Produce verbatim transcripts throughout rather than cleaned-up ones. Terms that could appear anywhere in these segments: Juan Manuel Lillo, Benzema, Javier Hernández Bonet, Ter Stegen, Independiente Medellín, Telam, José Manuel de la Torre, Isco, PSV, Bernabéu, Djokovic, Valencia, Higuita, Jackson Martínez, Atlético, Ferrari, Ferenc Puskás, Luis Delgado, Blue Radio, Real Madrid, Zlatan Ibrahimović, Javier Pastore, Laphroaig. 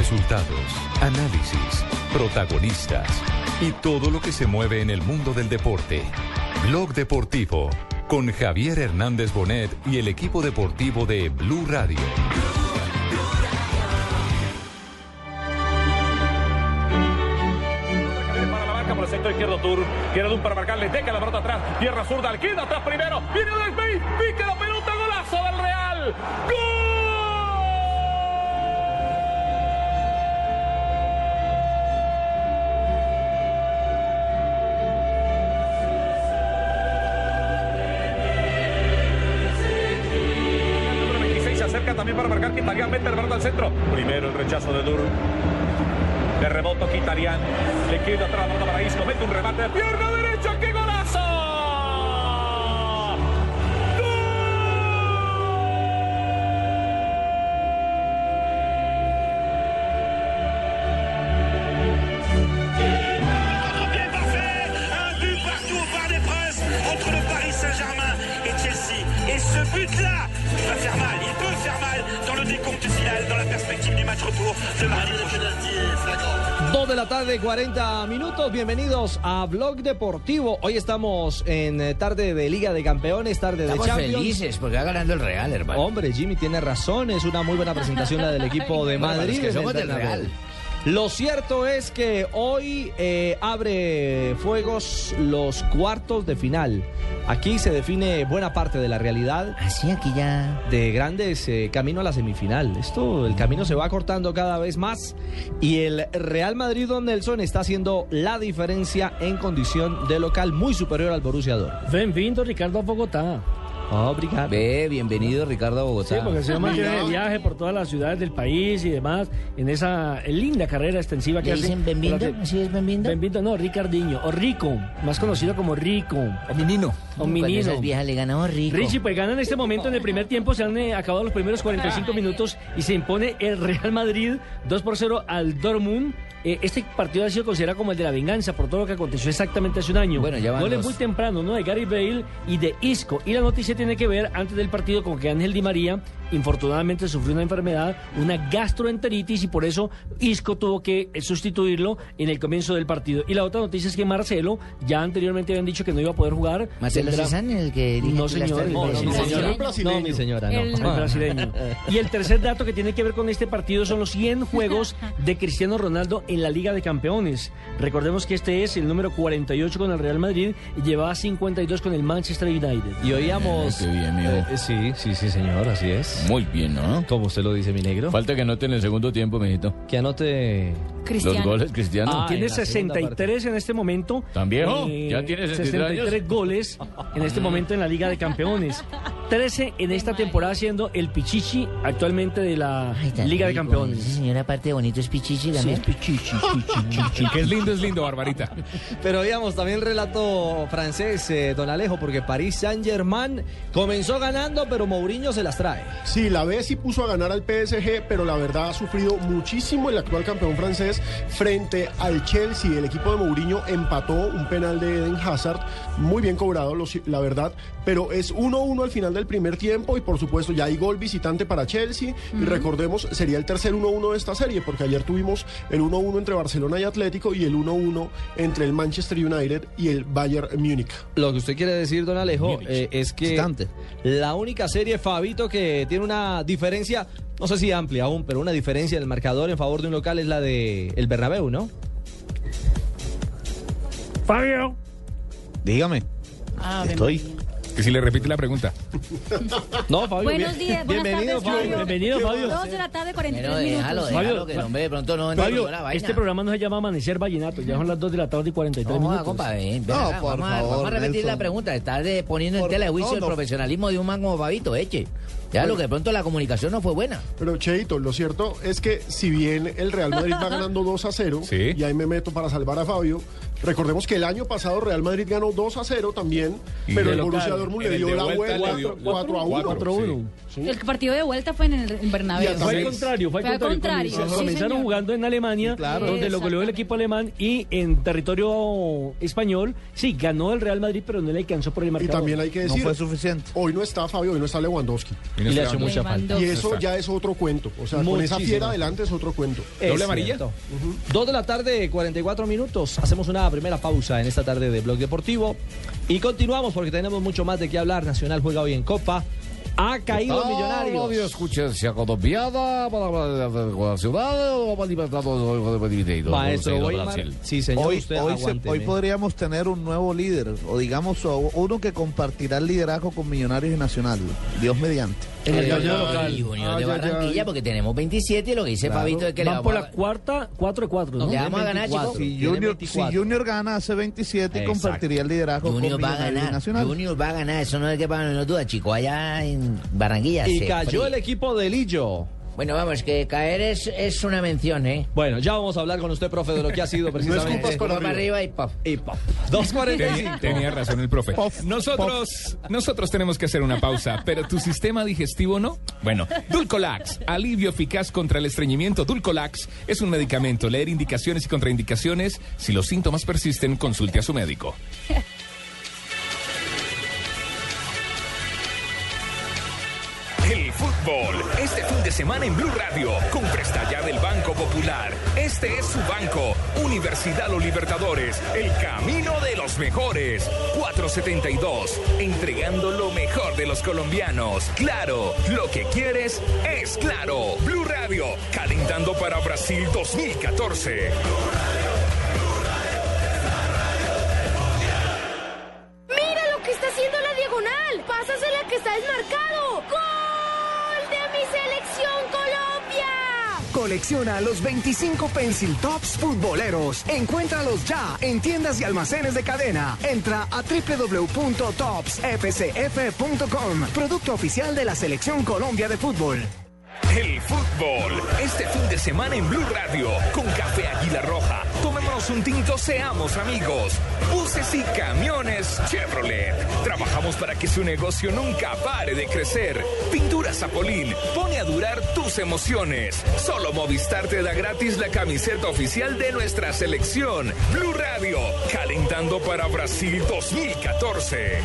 Resultados, análisis, protagonistas y todo lo que se mueve en el mundo del deporte. Blog Deportivo con Javier Hernández Bonet y el equipo deportivo de Blue Radio. Izquierdo Tour, quiere Dum para marcarle, deja la pelota atrás, tierra zurda, al queda atrás primero, viene del país, pica la pelota, golazo del Real, ¡gol! El número veintiséis se acerca también para marcar, Kitarian mete el balón al centro, primero el rechazo de Dur. De reboto Kitarian, le queda atrás la bola para Isco, mete un remate de pierna derecha, ¡qué golazo! Un but partout au Parc des Princes entre le Paris Saint-Germain et Chelsea. Et ce but-là, il va faire mal, il peut faire mal dans le décompte final, dans la perspective du match retour de Madrid. Dos de la tarde, cuarenta minutos. Bienvenidos a Blog Deportivo. Hoy estamos en tarde de Liga de Campeones, tarde estamos de Champions. Felices porque va ganando el Real, hermano. Hombre, Jimmy tiene razón. Es una muy buena presentación la del equipo de Madrid. Bueno, es que somos del Real. Lo cierto es que hoy eh, abre fuegos los cuartos de final. Aquí se define buena parte de la realidad. Así aquí ya de grandes eh, camino a la semifinal. Esto, el camino se va acortando cada vez más y el Real Madrid, don Nelson, está haciendo la diferencia en condición de local muy superior al Borussia Dortmund. Bienvenido Ricardo a Bogotá. Oh, Ve, bienvenido Ricardo a Bogotá. Sí, porque el señor mantiene de viaje por todas las ciudades del país y demás, en esa linda carrera extensiva que hace. ¿Dicen Benvindo? ¿Así es Benvindo? Benvindo, no, Ricardinho, o Rico, más conocido como Rico. O Menino. O Menino. Esas viejas le ganamos Rico. Richie, pues gana en este momento, en el primer tiempo, se han eh, acabado los primeros cuarenta y cinco minutos y se impone el Real Madrid dos por cero al Dortmund. Este partido ha sido considerado como el de la venganza por todo lo que aconteció exactamente hace un año. Bueno, ya van goles dos. Muy temprano, ¿no? De Gary Bale y de Isco. Y la noticia tiene que ver antes del partido con que Ángel Di María infortunadamente sufrió una enfermedad, una gastroenteritis, y por eso Isco tuvo que sustituirlo en el comienzo del partido. Y la otra noticia es que Marcelo, ya anteriormente habían dicho que no iba a poder jugar. ¿Marcelo Cezanne, el que dirige? No, señor. No, no, mi señora. No, mi señora, no. El brasileño. Y el tercer dato que tiene que ver con este partido son los cien juegos de Cristiano Ronaldo en la Liga de Campeones. Recordemos que este es el número cuarenta y ocho con el Real Madrid y llevaba cincuenta y dos con el Manchester United. Y oíamos... Ah, qué bien, eh, sí, sí, sí, señor, así es. Muy bien, ¿no? Como usted lo dice, mi negro. Falta que anote en el segundo tiempo, mijito. Que anote... Cristiano. Los goles, Cristiano. Ah, tiene en sesenta y tres en este momento. ¿También? Eh, ¿Ya tiene sesenta y tres años? Goles en este momento en la Liga de Campeones. trece en esta temporada, siendo el pichichi actualmente de la Ay, Liga de Campeones. Esa señora, aparte de bonito, es pichichi también. Sí, es pichichi. Pichichi. Que es lindo, es lindo, Barbarita. Pero digamos, también relato francés, eh, don Alejo, porque Paris Saint-Germain comenzó ganando, pero Mourinho se las trae. Sí, la Bessi puso a ganar al P S G, pero la verdad ha sufrido muchísimo el actual campeón francés frente al Chelsea. El equipo de Mourinho empató un penal de Eden Hazard, muy bien cobrado, los, la verdad, pero es uno uno al final del primer tiempo y por supuesto ya hay gol visitante para Chelsea. Uh-huh. Y recordemos, sería el tercer uno uno de esta serie, porque ayer tuvimos el uno uno entre Barcelona y Atlético y el uno uno entre el Manchester United y el Bayern Múnich. Lo que usted quiere decir, don Alejo, eh, es que Instante. La única serie, Fabito, que tiene una diferencia... No sé si amplia aún, pero una diferencia del marcador en favor de un local es la de el Bernabéu, ¿no? Fabio. Dígame. Ah, estoy. Que si le repite la pregunta. No, Fabio. Buenos días, buenas bienvenido, tardes, Fabio. Bienvenido, Fabio. Dos de la tarde, cuarenta y tres minutos. Déjalo, déjalo, que no, de pronto no Fabio, la vaina. Este programa no se llama Amanecer Vallenato, ya son las dos de la tarde y cuarenta y tres no, minutos. Compa, ven, ven, no, por vamos, favor, a, vamos a repetir Nelson. La pregunta, está de, poniendo por, en tela de juicio no, el no. profesionalismo de un man como Fabito, eche. Ya bueno, lo que de pronto la comunicación no fue buena. Pero, Cheito, lo cierto es que si bien el Real Madrid va ganando dos a cero, ¿sí? Y ahí me meto para salvar a Fabio, Recordemos que el año pasado Real Madrid ganó dos a cero también, y pero el Borussia Dortmund le dio la vuelta, cuatro a uno. Sí. El partido de vuelta fue en el Bernabéu. Fue al contrario, fue al contrario. contrario. Comenzaron sí, jugando en Alemania, claro, donde lo goleó el equipo alemán, y en territorio español, sí, ganó el Real Madrid, pero no le alcanzó por el marcador. Y también hay que decir, no fue suficiente. Hoy no está Fabio, hoy no está Lewandowski. Y, no y le hace mucha falta. Y eso ya es otro cuento. O sea, muchísimo. Con esa fiera adelante es otro cuento. Es Doble amarilla. Uh-huh. Dos de la tarde, cuarenta y cuatro minutos. Hacemos una primera pausa en esta tarde de Blog Deportivo. Y continuamos porque tenemos mucho más de qué hablar. Nacional juega hoy en Copa. Ha caído Millonarios. Obvio, escuchen, se ha colombiada para la ciudad o para Libertadores. Maestro, hoy, sí, señor, hoy, usted hoy, se, hoy podríamos tener un nuevo líder, o digamos, uno que compartirá el liderazgo con Millonarios y Nacional. Dios mediante. En el torneo local. Y Junior de Barranquilla, porque tenemos veintisiete, y lo que dice claro. Fabito es que van le vamos por la a... cuarta, cuatro a cuatro. ¿No? Le vamos a ganar, chicos. Si Junior, si Junior gana, hace veintisiete y compartiría el liderazgo Junior con va Millonarios ganar, y Nacional. Junior va a ganar, eso no es que para no nos duda, chicos. Allá en Barranquilla. Y cayó frío. El equipo de Lillo. Bueno, vamos, que caer es, es una mención, ¿eh? Bueno, ya vamos a hablar con usted, profe, de lo que ha sido precisamente. No es culpas para arriba y pop. Y pop. dos cuarenta y cinco. Tenía razón el profe. Puff, nosotros, puff. nosotros tenemos que hacer una pausa, pero ¿tu sistema digestivo no? Bueno, Dulcolax, alivio eficaz contra el estreñimiento. Dulcolax es un medicamento. Leer indicaciones y contraindicaciones. Si los síntomas persisten, consulte a su médico. El fútbol, este fin de semana en Blue Radio, con presta ya del Banco Popular. Este es su banco, Universidad Los Libertadores, el camino de los mejores. cuatro setenta y dos, entregando lo mejor de los colombianos. Claro, lo que quieres es claro. Blue Radio, calentando para Brasil dos mil catorce. ¡Mira lo que está haciendo la diagonal! ¡Pásasela que está desmarcado! ¡Gol! ¡Selección Colombia! Colecciona los veinticinco Pencil Tops futboleros. Encuéntralos ya en tiendas y almacenes de cadena. Entra a doble u doble u doble u punto tops f c f punto com. Producto oficial de la Selección Colombia de fútbol. El fútbol, este fin de semana en Blue Radio, con Café Águila Roja. Tomémonos un tinto, seamos amigos. Buses y camiones Chevrolet. Trabajamos para que su negocio nunca pare de crecer. Pintura Zapolín, pone a durar tus emociones. Solo Movistar te da gratis la camiseta oficial de nuestra selección. Blue Radio, calentando para Brasil dos mil catorce.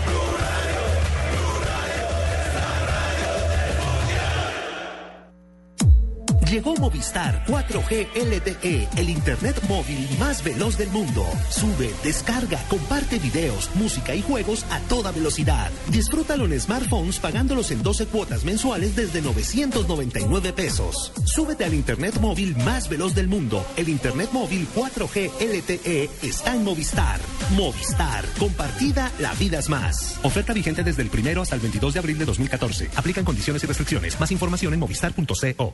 Llegó Movistar cuatro G L T E, el internet móvil más veloz del mundo. Sube, descarga, comparte videos, música y juegos a toda velocidad. Disfrútalo en smartphones pagándolos en doce cuotas mensuales desde novecientos noventa y nueve pesos. Súbete al internet móvil más veloz del mundo. El internet móvil cuatro G L T E está en Movistar. Movistar, compartida, la vida es más. Oferta vigente desde el primero hasta el veintidós de abril de dos mil catorce. Aplican condiciones y restricciones. Más información en movistar punto co.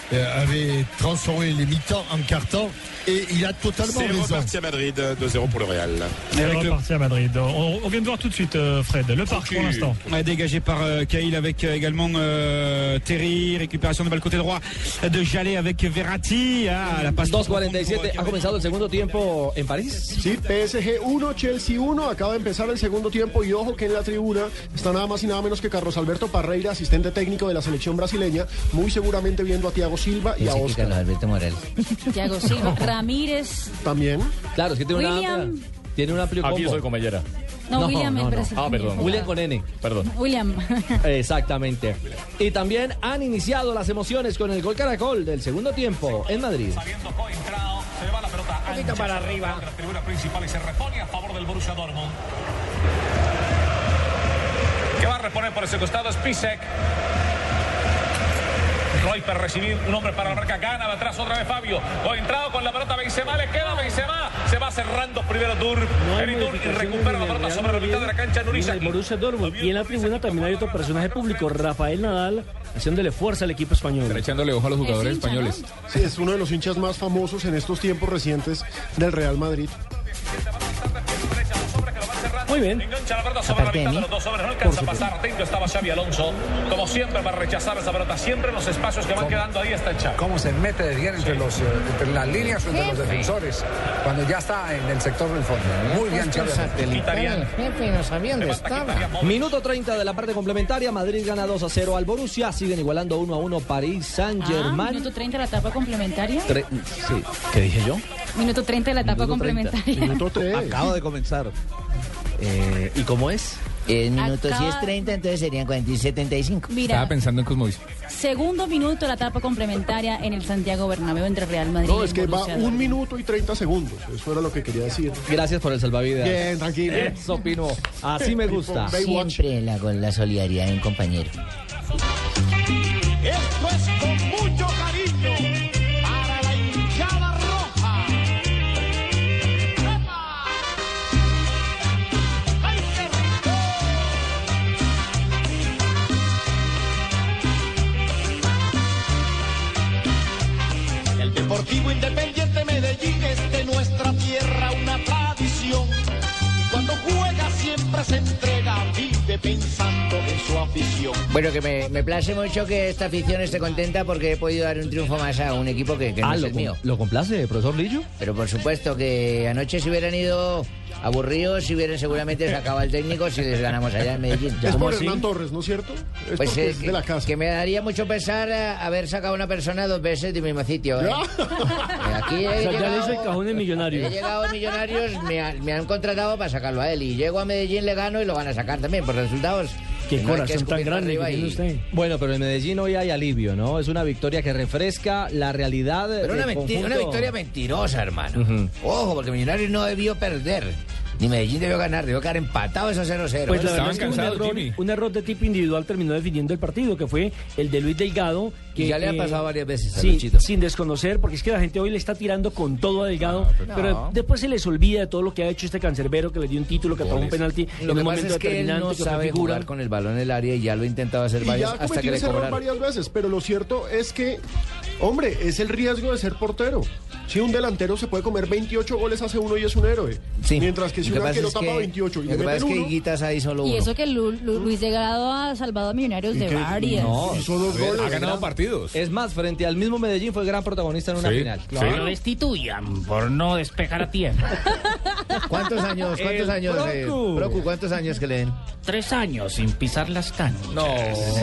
euh, avait transformé les mi-temps en carton et il a totalement raison. C'est reparti à Madrid, deux zéro pour le Real. C'est reparti à Madrid. On, on vient de voir tout de suite, euh, Fred. Le parc pour l'instant. Dégagé par euh, Cahill avec euh, également euh, Terry. Récupération de balle côté droit de Jallet avec Verratti. Ah, la passe dos cuarenta y siete. Ha comenzado el segundo tiempo en París. Sí, P S G uno, Chelsea uno. Acaba de empezar el segundo tiempo y ojo que en la tribuna está nada más y nada menos que Carlos Alberto Parreira, asistente técnico de la selección brasileña, muy seguramente viendo a Thiago Silva y a Oscar. Carlos Alberto Morel. Thiago Silva, Ramírez. También. Claro, es que tiene William. Una tiene un amplio combo. Aquí soy comellera. No, no, William no, no. Ah, perdón. William con N. Perdón. William. Exactamente. Y también han iniciado las emociones con el gol Caracol del segundo tiempo en Madrid. Saliendo coentrado, se le va la pelota un poquito para arriba. La tribuna principal y se repone a favor del Borussia Dortmund. Que va a reponer por ese costado es Pisek. Roy para recibir, un hombre para la marca, gana de atrás otra vez Fabio, o entrado con la pelota Benzema, le queda Benzema, se va cerrando primero Dur, Eritur no y recupera la pelota sobre la mitad de la cancha Nurisa. Borussia Dortmund, y en la tribuna también hay otro personaje público, Rafael Nadal, haciéndole fuerza al equipo español. Están echándole ojo a los jugadores españoles. Sí, es uno de los hinchas más famosos en estos tiempos recientes del Real Madrid. Muy bien. Engancha la pelota sobre la mitad de los dos hombres. No alcanza a pasar. Atento estaba Xabi Alonso. Como siempre, para rechazar esa pelota. Siempre en los espacios que van quedando ahí está el Xavi. Cómo se mete de bien entre, sí. los, entre las líneas o entre los defensores. Cuando ya está en el sector del fondo. Muy bien, Xavi. Minuto treinta de la parte complementaria. Madrid gana dos a cero al Borussia. Siguen igualando uno a uno Paris Saint-Germain. Ah, minuto treinta de la etapa complementaria. Tre sí. ¿Qué dije yo? Minuto treinta de la etapa complementaria. Minuto tres. Acabo de comenzar. Eh, ¿Y cómo es? El minuto Acá... si es treinta, entonces serían cuarenta y setenta y cinco. Mira, estaba pensando en Cosmovis. Segundo minuto de la etapa complementaria en el Santiago Bernabéu entre Real Madrid. No, es que Borussia va un Dortmund. Minuto y treinta segundos. Eso era lo que quería decir. Gracias por el salvavidas. Bien, tranquilo. Eso, Pino. Así me gusta. Siempre la, la solidaridad en compañero. Esto es con mucho cariño. Deportivo Independiente Medellín es de nuestra tierra una tradición. Cuando juega siempre se entrega, vive pensando en su afición. Bueno, que me, me place mucho que esta afición esté contenta porque he podido dar un triunfo más a un equipo que, que ah, no es el mío. ¿Lo complace, profesor Lillo? Pero por supuesto que anoche se hubieran ido aburridos, si hubieran seguramente sacado al técnico si les ganamos allá en Medellín. Es por Hernán Torres, ¿no es cierto? Es pues es que, de la casa. Que me daría mucho pesar a haber sacado a una persona dos veces del mismo sitio. ¿Eh? Aquí he o sea, llegado, ya el cajón de Millonarios. He llegado a Millonarios, me, ha, me han contratado para sacarlo a él. Y llego a Medellín, le gano y lo van a sacar también por resultados. Qué no corazón tan grande que tiene usted. Bueno, pero en Medellín hoy hay alivio, ¿no? Es una victoria que refresca la realidad. Pero una, conjunto... una victoria mentirosa, hermano. Uh-huh. Ojo, porque Millonarios no debió perder. Ni Medellín debió ganar, debió quedar empatado esos cero cero. Pues la verdad es que un error, un error de tipo individual terminó definiendo el partido, que fue el de Luis Delgado. Que, ya le ha pasado eh, varias veces a Luchito. Sin desconocer, porque es que la gente hoy le está tirando con todo a Delgado, no, pero, pero no. Después se les olvida de todo lo que ha hecho este cancerbero, que le dio un título, que atajó un penalti. Lo en que un pasa es que él no sabe figura. Jugar con el balón en el área y ya lo ha intentado hacer varias, hasta que le cobraron varias veces, pero lo cierto es que, hombre, es el riesgo de ser portero. Si un delantero se puede comer veintiocho goles hace uno y es un héroe, sí. Mientras que si un arquero tapa veintiocho y le meten uno... Y eso que Lu, Lu, Luis Delgado ha salvado a Millonarios de varias. No, solo goles. Ha ganado partidos. Es más, frente al mismo Medellín fue gran protagonista en una sí, final. Claro. Que lo destituyan por no despejar a tiempo. ¿Cuántos años? ¿Cuántos el años? Procu. Eh, Procu, ¿cuántos años que leen? Tres años sin pisar las canchas. No, no,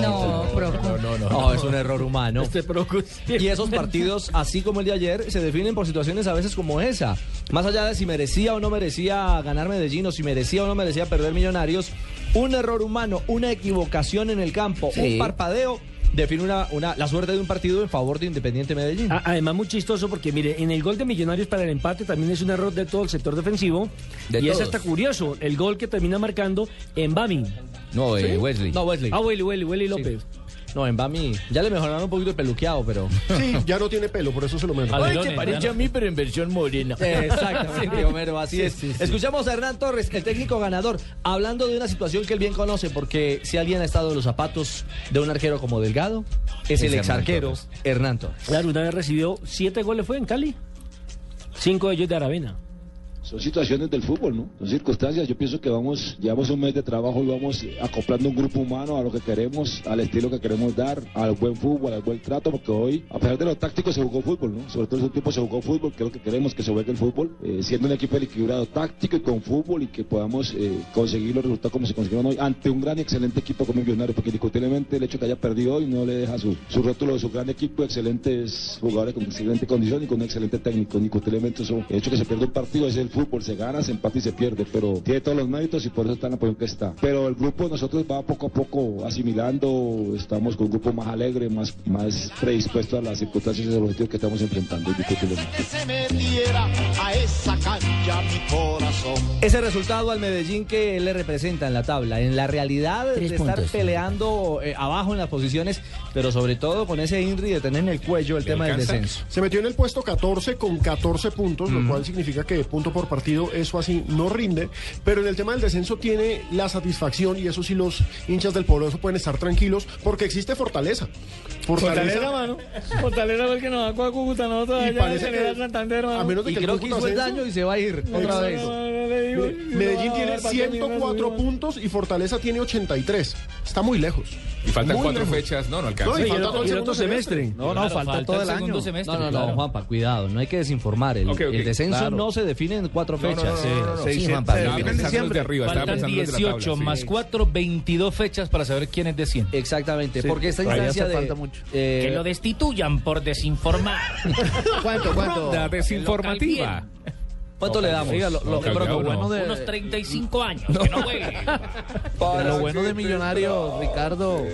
no, Procu. No, no, no, no, no, es un error humano. Este Procu. Y esos partidos, así como el de ayer, se definen por situaciones a veces como esa. Más allá de si merecía o no merecía ganar Medellín o si merecía o no merecía perder Millonarios, un error humano, una equivocación en el campo, sí. Un parpadeo define una, una, la suerte de un partido en favor de Independiente Medellín. Además, muy chistoso porque, mire, en el gol de Millonarios para el empate también es un error de todo el sector defensivo. De y todos. Es hasta curioso, el gol que termina marcando en Bami. No, eh, ¿sí? Wesley. No, Wesley. Ah, Wesley, Wesley, Wesley López. Sí. No, en Bami ya le mejoraron un poquito el peluqueado, pero... Sí, ya no tiene pelo, por eso se lo mejoraron. Ay, que parece a mí, pero en versión morena. Exactamente, Homero, así sí, es. Sí, sí. Escuchamos a Hernán Torres, el técnico ganador, hablando de una situación que él bien conoce, porque si alguien ha estado en los zapatos de un arquero como Delgado, es, es el exarquero Hernán Torres. Claro, una vez recibió siete goles, fue en Cali, cinco de ellos de Aravena. Son situaciones del fútbol, ¿no? Son circunstancias. Yo pienso que vamos, llevamos un mes de trabajo y vamos acoplando un grupo humano a lo que queremos, al estilo que queremos dar, al buen fútbol, al buen trato, porque hoy, a pesar de los tácticos, se jugó fútbol, ¿no? Sobre todo en ese tiempo se jugó fútbol, que es lo que queremos, que se juegue el fútbol, eh, siendo un equipo equilibrado táctico y con fútbol, y que podamos eh, conseguir los resultados como se consiguieron hoy, ante un gran y excelente equipo como Millonarios, porque indiscutiblemente el hecho que haya perdido hoy no le deja su, su rótulo de su gran equipo, excelentes jugadores con excelente condición y con un excelente técnico. Indiscutiblemente eso, el hecho que se pierde un partido es el fútbol, se gana, se empata y se pierde, pero tiene todos los méritos y por eso está en la posición que está. Pero el grupo de nosotros va poco a poco asimilando, estamos con un grupo más alegre, más, más predispuesto a las circunstancias y los objetivos que estamos enfrentando. Ese resultado al Medellín que le representa en la tabla, en la realidad de estar peleando eh, abajo en las posiciones, pero sobre todo con ese INRI de tener en el cuello el tema del descenso. Se metió en el puesto catorce con catorce puntos, mm. Lo cual significa que punto por por partido, eso así no rinde, pero en el tema del descenso tiene la satisfacción, y eso sí los hinchas del Poderoso pueden estar tranquilos, porque existe fortaleza. Fortaleza, fortaleza mano. Fortaleza es el que nos da a Cúcuta, nosotros allá parece en el Santander, mano. A menos de que y creo Cúcuta que hizo el daño y se va a ir otra vez. Medellín tiene ciento cuatro puntos y Fortaleza tiene ochenta y tres. Está muy lejos. Y faltan muy cuatro lejos. fechas, no, no alcanza. No, y, y falta todo el segundo semestre. semestre. No, no, claro, falta, falta todo el, el año. Semestre, no, no, no, claro. Juanpa, cuidado, no hay que desinformar. El, okay, okay, el descenso claro. no se define en cuatro fechas. No, no, no, no, no, no. Sí, sí, Juanpa. Faltan dieciocho más cuatro, veintidós fechas para saber quién es de cien. Exactamente, porque esta instancia de... Falta mucho. Eh... Que lo destituyan por desinformar. ¿Cuánto, cuánto? La desinformativa. ¿Cuánto okay, le damos? Diga, lo, lo, okay, pero lo bueno de... Unos treinta y cinco años, no. que no juegue. Lo bueno de Millonarios, Ricardo,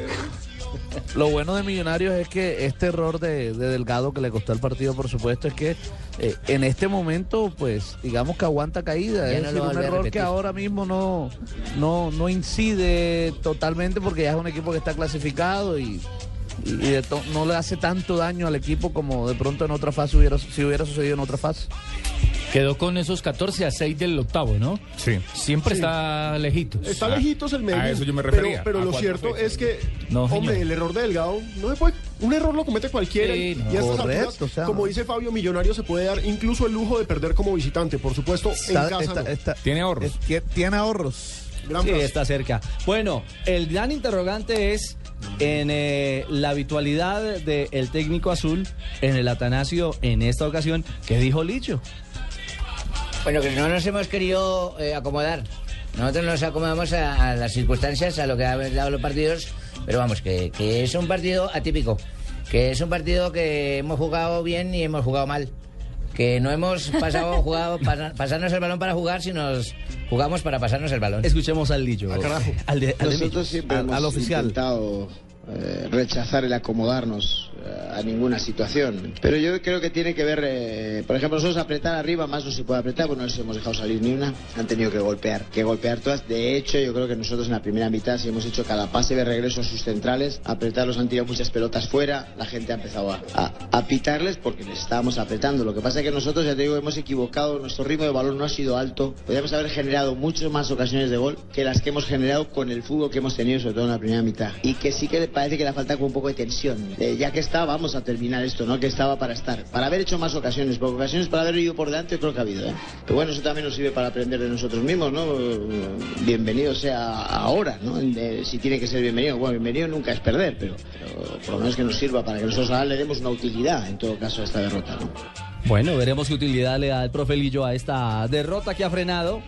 lo bueno de Millonarios es que este error de, de Delgado, que le costó el partido, por supuesto, es que eh, en este momento, pues, digamos que aguanta caída. Ya es no decir, un error que ahora mismo no, no, no incide totalmente, porque ya es un equipo que está clasificado y... y de to- no le hace tanto daño al equipo como de pronto en otra fase hubiera, si hubiera sucedido en otra fase. Quedó con esos catorce a seis del octavo, ¿no? Sí. Siempre sí. está lejitos. Está ah, lejitos el Medellín. A eso yo me refería. Pero, pero lo cierto fechas, es que, no, hombre, el error de Delgado no se puede... Un error lo comete cualquiera. Sí, no. Y a estas alturas, o sea, como dice Fabio, Millonario se puede dar incluso el lujo de perder como visitante. Por supuesto, está, en casa está, no. está, Tiene ahorros. Es, tiene ahorros. Gran sí, plazo. Está cerca. Bueno, el gran interrogante es... En eh, la habitualidad del técnico azul en el Atanasio en esta ocasión, ¿qué dijo Lillo? Bueno, que no nos hemos querido eh, acomodar. Nosotros nos acomodamos a, a las circunstancias, a lo que han dado los partidos, pero vamos, que, que es un partido atípico, que es un partido que hemos jugado bien y hemos jugado mal, que no hemos pasado jugado para, pasarnos el balón para jugar, sino jugamos para pasarnos el balón. Escuchemos al Lillo. Ah, carajo. Al de, al Nosotros de siempre al, hemos al oficial. intentado eh, rechazar el acomodarnos eh, a ninguna situación. Pero yo creo que tiene que ver, eh, por ejemplo, nosotros apretar arriba, más no se puede apretar, pues no les hemos dejado salir ni una. Han tenido que golpear, que golpear todas. De hecho, yo creo que nosotros en la primera mitad, si hemos hecho cada pase de regreso a sus centrales, apretarlos, han tirado muchas pelotas fuera, la gente ha empezado a, a, a pitarles porque les estábamos apretando. Lo que pasa es que nosotros, ya te digo, hemos equivocado, nuestro ritmo de balón no ha sido alto. Podríamos haber generado muchas más ocasiones de gol que las que hemos generado con el fútbol que hemos tenido, sobre todo en la primera mitad. Y que sí que le parece que le falta como un poco de tensión. Eh, ya que está, vamos a terminar esto, ¿no? Que estaba para estar. Para haber hecho más ocasiones, por ocasiones para haber ido por delante, yo creo que ha habido, ¿eh? Pero bueno, eso también nos sirve para aprender de nosotros mismos, ¿no? Bienvenido sea ahora, ¿no? Eh, si tiene que ser bienvenido. Bueno, bienvenido nunca es perder, pero, pero por lo menos que nos sirva para que nosotros ahora le demos una utilidad, en todo caso, a esta derrota, ¿no? Bueno, veremos qué utilidad le da el profe Lillo a esta derrota que ha frenado.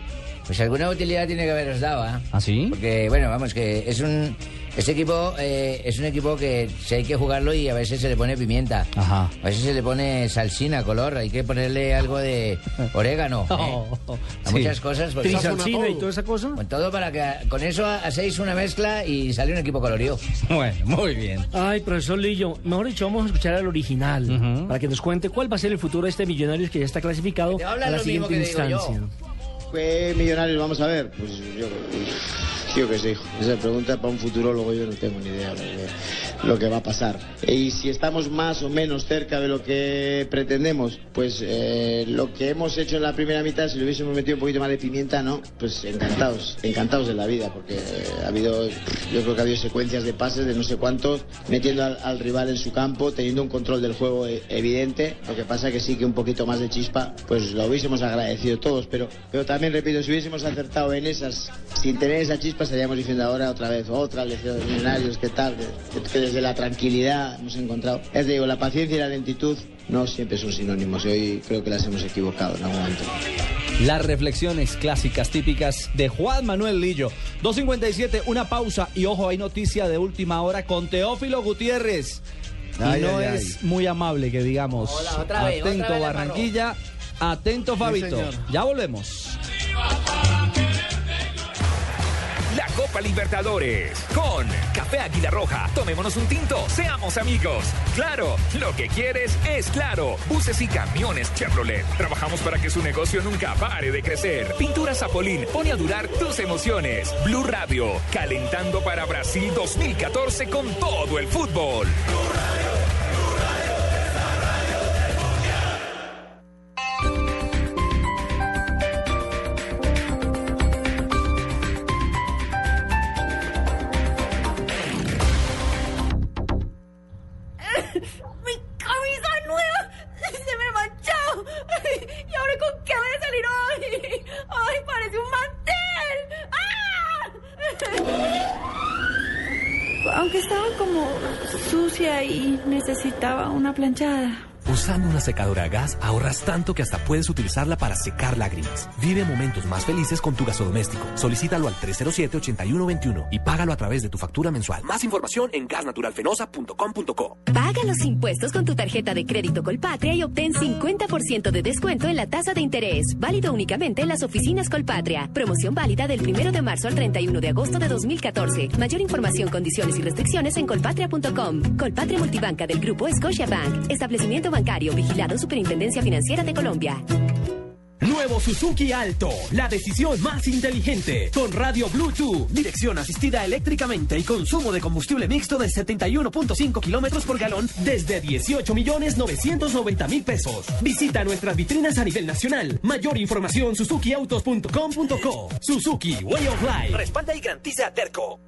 Pues alguna utilidad tiene que haberos dado, ¿eh? ¿Ah, sí? Porque, bueno, vamos, que es un... Este equipo eh, es un equipo que si hay que jugarlo y a veces se le pone pimienta. Ajá. A veces se le pone salsina, color. Hay que ponerle algo de orégano. Oh, eh, a sí. muchas cosas. Porque ¿trisalsina y toda esa cosa? Con todo para que con eso hacéis una mezcla y sale un equipo colorido. Bueno, muy bien. Ay, profesor Lillo, mejor dicho, vamos a escuchar al original uh-huh. para que nos cuente cuál va a ser el futuro de este Millonarios que ya está clasificado a la siguiente instancia. ¿Qué Millonarios vamos a ver? Pues yo, yo qué sé, hijo. Esa pregunta para un futurólogo yo no tengo ni idea de lo que va a pasar. Y si estamos más o menos cerca de lo que pretendemos, pues eh, lo que hemos hecho en la primera mitad, si lo hubiésemos metido un poquito más de pimienta, ¿no? Pues encantados, encantados de la vida, porque eh, ha habido, yo creo que ha habido secuencias de pases de no sé cuántos, metiendo al, al rival en su campo, teniendo un control del juego evidente. Lo que pasa que sí que un poquito más de chispa, pues lo hubiésemos agradecido todos, pero, pero también... También repito, si hubiésemos acertado en esas, sin tener esa chispa, estaríamos diciendo ahora otra vez, otra lección de Millonarios, qué tal, que, que desde la tranquilidad hemos encontrado. Ya te digo, la paciencia y la lentitud no siempre son sinónimos y hoy creo que las hemos equivocado en algún momento. Las reflexiones clásicas típicas de Juan Manuel Lillo. dos cincuenta y siete, una pausa y ojo, hay noticia de última hora con Teófilo Gutiérrez. Ay, y no ay, es ay. muy amable que digamos. Hola, otra vez, Atento otra vez Barranquilla. Atento, Fabito. Sí, ya volvemos. La Copa Libertadores con Café Águila Roja. Tomémonos un tinto, seamos amigos. Claro, lo que quieres es Claro. Buses y camiones Chevrolet. Trabajamos para que su negocio nunca pare de crecer. Pintura Zapolín pone a durar tus emociones. Blue Radio, calentando para Brasil dos mil catorce con todo el fútbol. Blue Radio. aunque estaba como sucia y necesitaba una planchada. Usando una secadora a gas ahorras tanto que hasta puedes utilizarla para secar lágrimas. Vive momentos más felices con tu gasodoméstico. Solicítalo al tres cero siete, ocho uno dos uno y págalo a través de tu factura mensual. Más información en gas natural fenosa punto com punto co. Paga los impuestos con tu tarjeta de crédito Colpatria y obtén cincuenta por ciento de descuento en la tasa de interés. Válido únicamente en las oficinas Colpatria. Promoción válida del primero de marzo al treinta y uno de agosto de dos mil catorce. Mayor información, condiciones y restricciones en colpatria punto com. Colpatria Multibanca del Grupo Scotiabank. Establecimiento bancario, vigilado Superintendencia Financiera de Colombia. Nuevo Suzuki Alto, la decisión más inteligente, con radio Bluetooth, dirección asistida eléctricamente y consumo de combustible mixto de setenta y uno punto cinco kilómetros por galón desde dieciocho millones novecientos noventa mil pesos. Visita nuestras vitrinas a nivel nacional. Mayor información suzuki autos punto com punto co. Suzuki Way of Life. Respalda y garantiza Terco.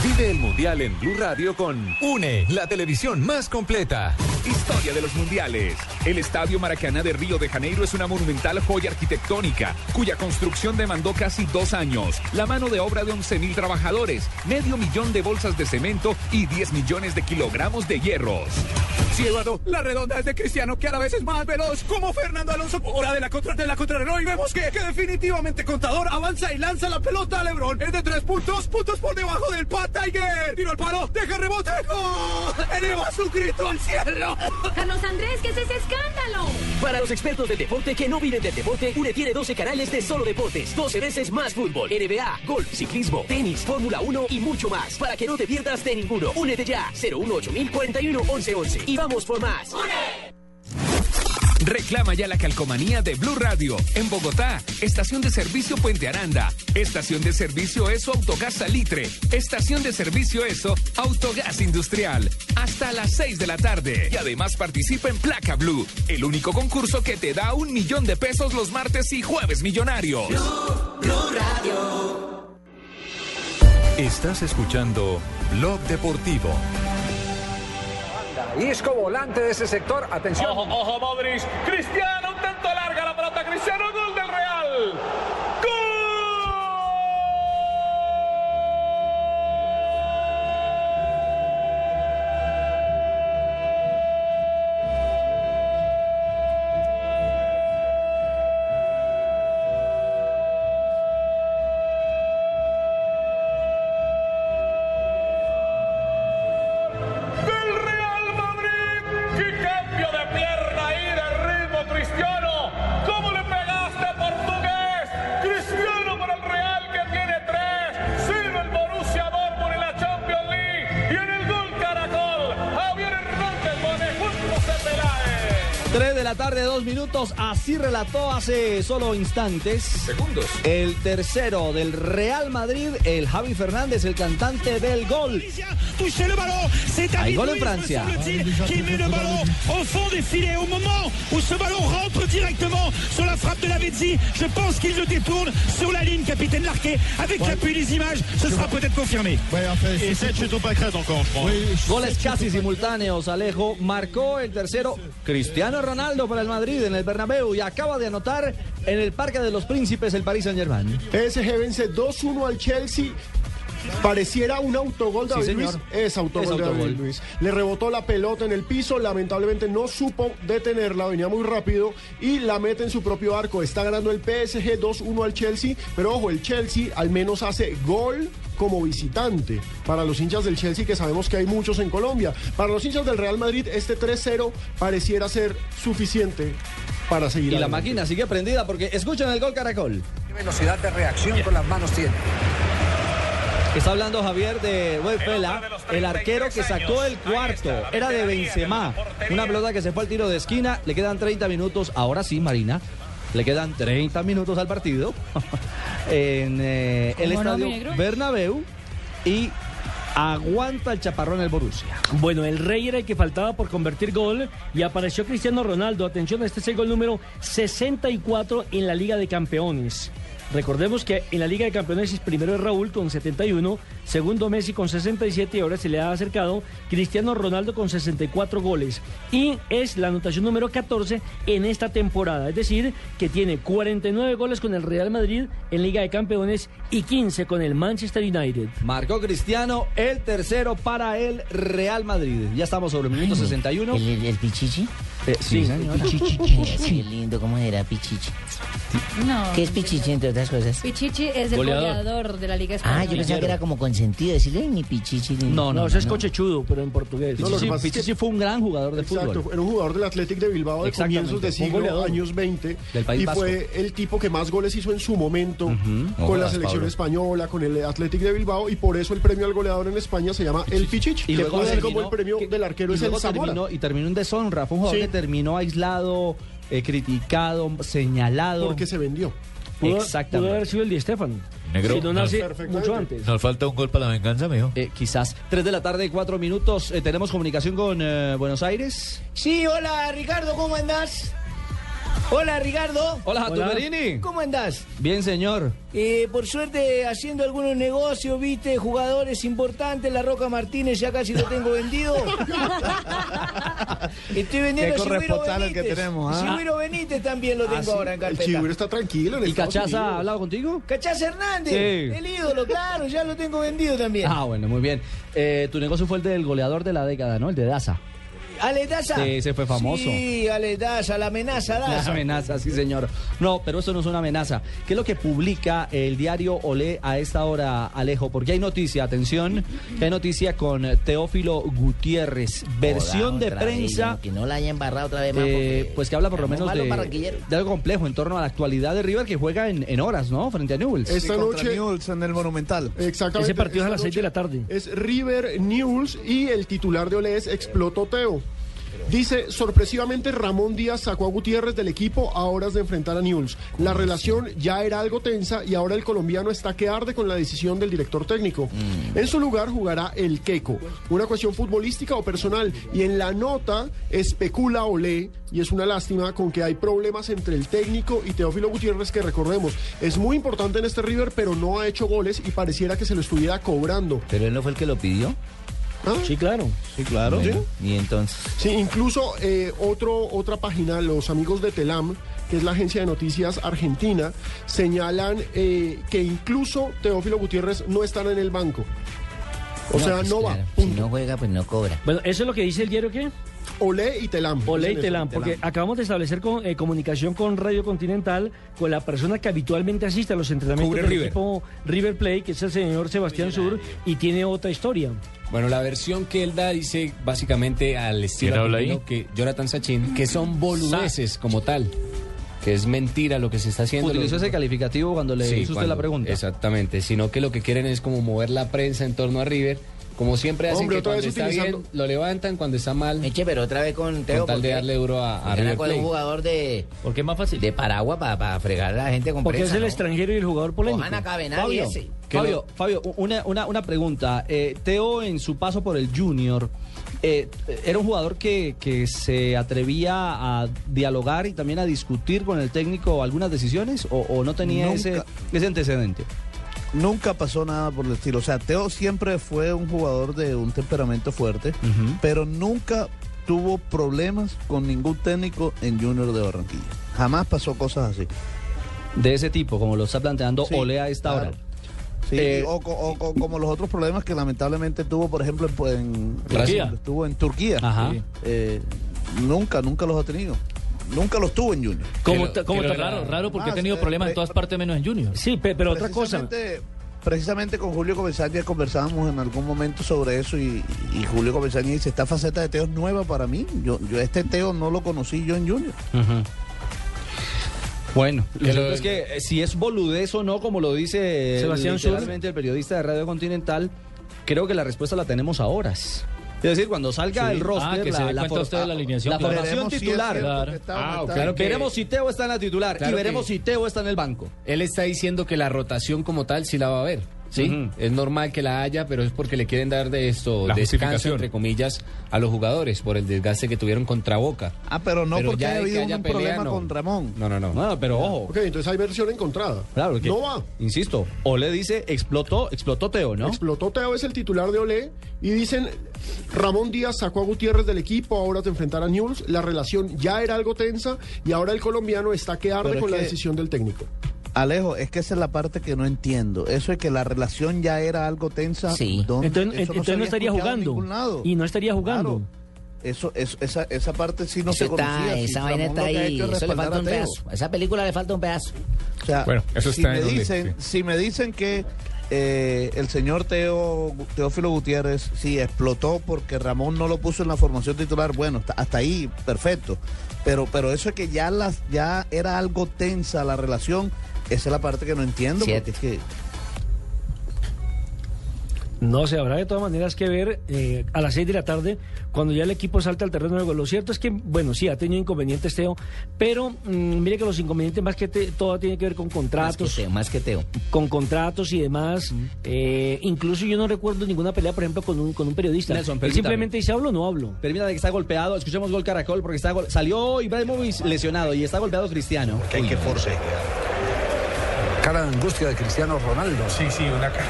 Vive el Mundial en Blue Radio con UNE, la televisión más completa. Historia de los mundiales. El Estadio Maracaná de Río de Janeiro es una monumental joya arquitectónica, cuya construcción demandó casi dos años, la mano de obra de once mil trabajadores, medio millón de bolsas de cemento y diez millones de kilogramos de hierros. Sí, Eduardo, la redonda es de Cristiano, que a la vez es más veloz, como Fernando Alonso. Hora de la contra, de la contrarreloj, y vemos que, que definitivamente Contador avanza y lanza la pelota a LeBron. Es de tres puntos, puntos por debajo del pat Tiger. Tiro al palo, deja rebote. ¡Oh! Eleva su grito al cielo. Carlos Andrés, ¿qué es ese escándalo? Para los expertos del deporte que no viven del deporte, UNE tiene doce canales de solo deportes, doce veces más fútbol, N B A, golf, ciclismo, tenis, Fórmula uno y mucho más, para que no te pierdas de ninguno. Únete ya, cero uno ocho mil cuarenta y uno once once. Y vamos por más. ¡UNE! Reclama ya la calcomanía de Blue Radio. En Bogotá, Estación de Servicio Puente Aranda. Estación de Servicio Eso Autogas Salitre. Estación de Servicio Eso Autogas Industrial. Hasta las seis de la tarde. Y además participa en Placa Blue, el único concurso que te da un millón de pesos los martes y jueves millonarios. Blue, Blue Radio. Estás escuchando Blog Deportivo. Isco, volante de ese sector, atención. Ojo, ojo, Modric, Cristiano, un tanto larga la pelota, Cristiano, gol del Real. Minutos, así relató hace solo instantes, segundos, el tercero del Real Madrid, el Javi Fernández, el cantante del gol. Hay gol en Francia. Goles casi simultáneos, Alejo. Marcó el tercero Cristiano Ronaldo para el Madrid en el Bernabéu, y acaba de anotar en el Parque de los Príncipes el Paris Saint-Germain. P S G vence dos uno al Chelsea. Pareciera un autogol, David, sí, Luis. Es autogol, es autogol. David Luis. Le rebotó la pelota en el piso, lamentablemente no supo detenerla, venía muy rápido y la mete en su propio arco. Está ganando el P S G dos uno al Chelsea, pero ojo, el Chelsea al menos hace gol como visitante. Para los hinchas del Chelsea, que sabemos que hay muchos en Colombia, para los hinchas del Real Madrid, este tres cero pareciera ser suficiente para seguir. Y adelante. La máquina sigue prendida porque escuchan el gol Caracol. ¿Qué velocidad de reacción yeah. con las manos tiene? Está hablando Javier de Wefela, el arquero que sacó el cuarto, era de Benzema, una pelota que se fue al tiro de esquina. Le quedan treinta minutos, ahora sí, Marina, le quedan treinta minutos al partido en eh, el estadio Bernabéu, y aguanta el chaparrón el Borussia. Bueno, el rey era el que faltaba por convertir gol y apareció Cristiano Ronaldo. Atención, este es el gol número sesenta y cuatro en la Liga de Campeones. Recordemos que en la Liga de Campeones primero es Raúl con setenta y uno, segundo Messi con sesenta y siete y ahora se le ha acercado Cristiano Ronaldo con sesenta y cuatro goles. Y es la anotación número catorce en esta temporada, es decir, que tiene cuarenta y nueve goles con el Real Madrid en Liga de Campeones y quince con el Manchester United. Marcó Cristiano el tercero para el Real Madrid. Ya estamos sobre el minuto Ay, sesenta y uno. ¿El, el, el Pichichi? Eh, sí, sí el Pichichi. Qué lindo, ¿cómo será Pichichi? No, ¿qué es Pichichi, entre otras cosas? Pichichi es el goleador, goleador de la Liga Española. Ah, yo pensaba que era como consentido decirle ni Pichichi. Ni... No, no, no, no, eso es no. Cochechudo, pero en portugués. Pichichi, no, lo que pasa Pichichi es que... fue un gran jugador de Exacto, fútbol. Era un jugador del Atlético de Bilbao de comienzos de siglo, años veinte. Del País Vasco. Y fue el tipo que más goles hizo en su momento uh-huh. con oh, la selección Pablo. española, con el Atlético de Bilbao, y por eso el premio al goleador en España se llama Pichichi. El Pichichi. Y luego, así como el premio que, del arquero es el Zamora. Terminó, y terminó en deshonra, fue un jugador sí. que terminó aislado, Eh, criticado, señalado. Porque se vendió. Pudo, Exactamente. Pudo haber sido el Di Stéfano. Negro. Si no nace mucho antes. Nos falta un gol para la venganza, mijo. Eh, quizás. Tres de la tarde, cuatro minutos. Eh, ¿Tenemos comunicación con eh, Buenos Aires? Sí, hola, Ricardo, ¿cómo andás? Hola, Ricardo. Hola, Tumberini. ¿Cómo andás? Bien, señor. Eh, por suerte, haciendo algunos negocios, viste, jugadores importantes. La Roca Martínez ya casi lo tengo vendido. Estoy vendiendo a Chigüiro Benítez. Que tenemos, ¿ah? Chigüiro Benítez también lo tengo ah, ahora sí. en carpeta. El Chigüiro está tranquilo. En el ¿Y Cachaza ha hablado contigo? Cachaza Hernández, sí. el ídolo, claro, ya lo tengo vendido también. Ah, bueno, muy bien. Eh, tu negocio fue el del goleador de la década, ¿no? El de Daza. Ale Daza. Sí, ese fue famoso. Sí, Ale Daza, la amenaza Daza. La amenaza, sí, señor. No, pero eso no es una amenaza. ¿Qué es lo que publica el diario Olé a esta hora, Alejo? Porque hay noticia, atención, que hay noticia con Teófilo Gutiérrez. Versión Joda, de prensa. Vez, que no la haya embarrado otra vez más. Eh, pues que habla por lo menos de, de algo complejo en torno a la actualidad de River, que juega en, en horas, ¿no? Frente a Newell's. Esta sí, noche. Newell's en el Monumental. Exactamente. Ese partido es a las seis de la tarde. Es River, Newell's, y el titular de Olé es Explotó Teo. Dice, sorpresivamente Ramón Díaz sacó a Gutiérrez del equipo a horas de enfrentar a Newell's. La relación ya era algo tensa y ahora el colombiano está que arde con la decisión del director técnico. En su lugar jugará el Queco. Una cuestión futbolística o personal. Y en la nota especula Olé, y es una lástima, con que hay problemas entre el técnico y Teófilo Gutiérrez, que recordemos, es muy importante en este River, pero no ha hecho goles y pareciera que se lo estuviera cobrando. ¿Pero él no fue el que lo pidió? ¿Ah? Sí, claro. Sí, claro. Bueno, ¿sí? Y entonces. Sí, incluso eh, otro, otra página, los amigos de Telam, que es la agencia de noticias argentina, señalan eh, que incluso Teófilo Gutiérrez no estará en el banco. O no, sea, pues no claro, va. Punto. Si no juega, pues no cobra. Bueno, ¿eso es lo que dice el diario qué? Olé y Telam. Olé y Telam, porque Telam. Acabamos de establecer con, eh, comunicación con Radio Continental, con la persona que habitualmente asiste a los entrenamientos Cubre del River. equipo River Plate, que es el señor Sebastián Sur, y tiene otra historia. Bueno, la versión que él da dice básicamente al estilo argentino, que Jonathan Sachin, que son boludeces como tal, que es mentira lo que se está haciendo. Utilizó ese calificativo cuando le hizo sí, usted la pregunta. Exactamente, sino que lo que quieren es como mover la prensa en torno a River. Como siempre hacen, Hombre, que cuando está utilizando... bien, lo levantan, cuando está mal... Eche, pero otra vez con Teo... Con tal de darle duro a, a River Plate. Un jugador de... ¿Por qué es más fácil? De Paraguay para pa fregar a la gente con Porque prensa, es el ¿no? extranjero y el jugador polémico. Ojalá cabe nadie ese. Fabio, lo... Fabio, una, una, una pregunta. Eh, Teo, en su paso por el Junior... Eh, era un jugador que, que se atrevía a dialogar y también a discutir con el técnico algunas decisiones, o, o no tenía Nunca... ese, ese antecedente. Nunca pasó nada por el estilo. O sea, Teo siempre fue un jugador de un temperamento fuerte, uh-huh. pero nunca tuvo problemas con ningún técnico en Junior de Barranquilla. Jamás pasó cosas así. De ese tipo, como lo está planteando sí, Olé a esta claro. hora. Sí, eh, o, o, o como los otros problemas que lamentablemente tuvo, por ejemplo, en, en Brasil. Estuvo en Turquía. Ajá. Sí. Eh, nunca, nunca los ha tenido. Nunca los tuvo en Junior. Como tan raro, raro porque ah, ha tenido eh, problemas pre, en todas partes menos en Junior. Sí, pe, pero otra cosa. Precisamente con Julio Comesaña conversábamos en algún momento sobre eso y, y Julio Comesaña dice, esta faceta de Teo es nueva para mí. Yo, yo este Teo no lo conocí yo en Junior. Uh-huh. Bueno, lo lo... es que eh, si es boludez o no, como lo dice Sebastián Sur, el periodista de Radio Continental, creo que la respuesta la tenemos a horas. Es decir, cuando salga sí. el roster, ah, que la, se dé la, for- usted de la, alineación, la claro. formación titular. Si claro. ah, okay. claro que... Veremos si Teo está en la titular claro y veremos que... si Teo está en el banco. Él está diciendo que la rotación como tal sí la va a haber. Sí, uh-huh. Es normal que la haya, pero es porque le quieren dar de esto la descanso, entre comillas, a los jugadores por el desgaste que tuvieron contra Boca. Ah, pero no pero porque ha habido un pelea, problema no. con Ramón. No, no, no. No, pero ojo. Ok, entonces hay versión encontrada. Claro, porque, no va. Insisto, Olé dice explotó, explotó Teo, ¿no? Explotó Teo es el titular de Olé y dicen Ramón Díaz sacó a Gutiérrez del equipo, ahora te enfrentará a Newell's. La relación ya era algo tensa y ahora el colombiano está que arde pero con la que... decisión del técnico. Alejo, es que esa es la parte que no entiendo. Eso es que la relación ya era algo tensa. Sí. Don, entonces eso no, entonces no estaría jugando. Y no estaría jugando. Claro. Eso, eso, esa, esa parte sí no eso se está, conocía. Esa vaina está ahí. Eso le falta un pedazo. A esa película le falta un pedazo. O sea, bueno, eso está si, me dicen, list, sí. si me dicen que eh, el señor Teo, Teófilo Gutiérrez sí explotó porque Ramón no lo puso en la formación titular, bueno, hasta ahí, perfecto. Pero, pero eso es que ya, las, ya era algo tensa la relación. Esa es la parte que no entiendo, porque es que... No sé, habrá de todas maneras que ver eh, a las seis de la tarde, cuando ya el equipo salta al terreno de juego. Lo cierto es que, bueno, sí, ha tenido inconvenientes Teo, pero mmm, mire que los inconvenientes más que te, todo tiene que ver con contratos. Más que Teo, más que Teo. Con contratos y demás. Mm. Eh, incluso yo no recuerdo ninguna pelea, por ejemplo, con un, con un periodista. Nelson, él simplemente dice, ¿hablo o no hablo? Permítame, que está golpeado. Escuchemos Gol Caracol, porque está gol... salió Ibrahimovic lesionado y está golpeado Cristiano. Hay que force. Cara de angustia de Cristiano Ronaldo. Sí, sí, una cara.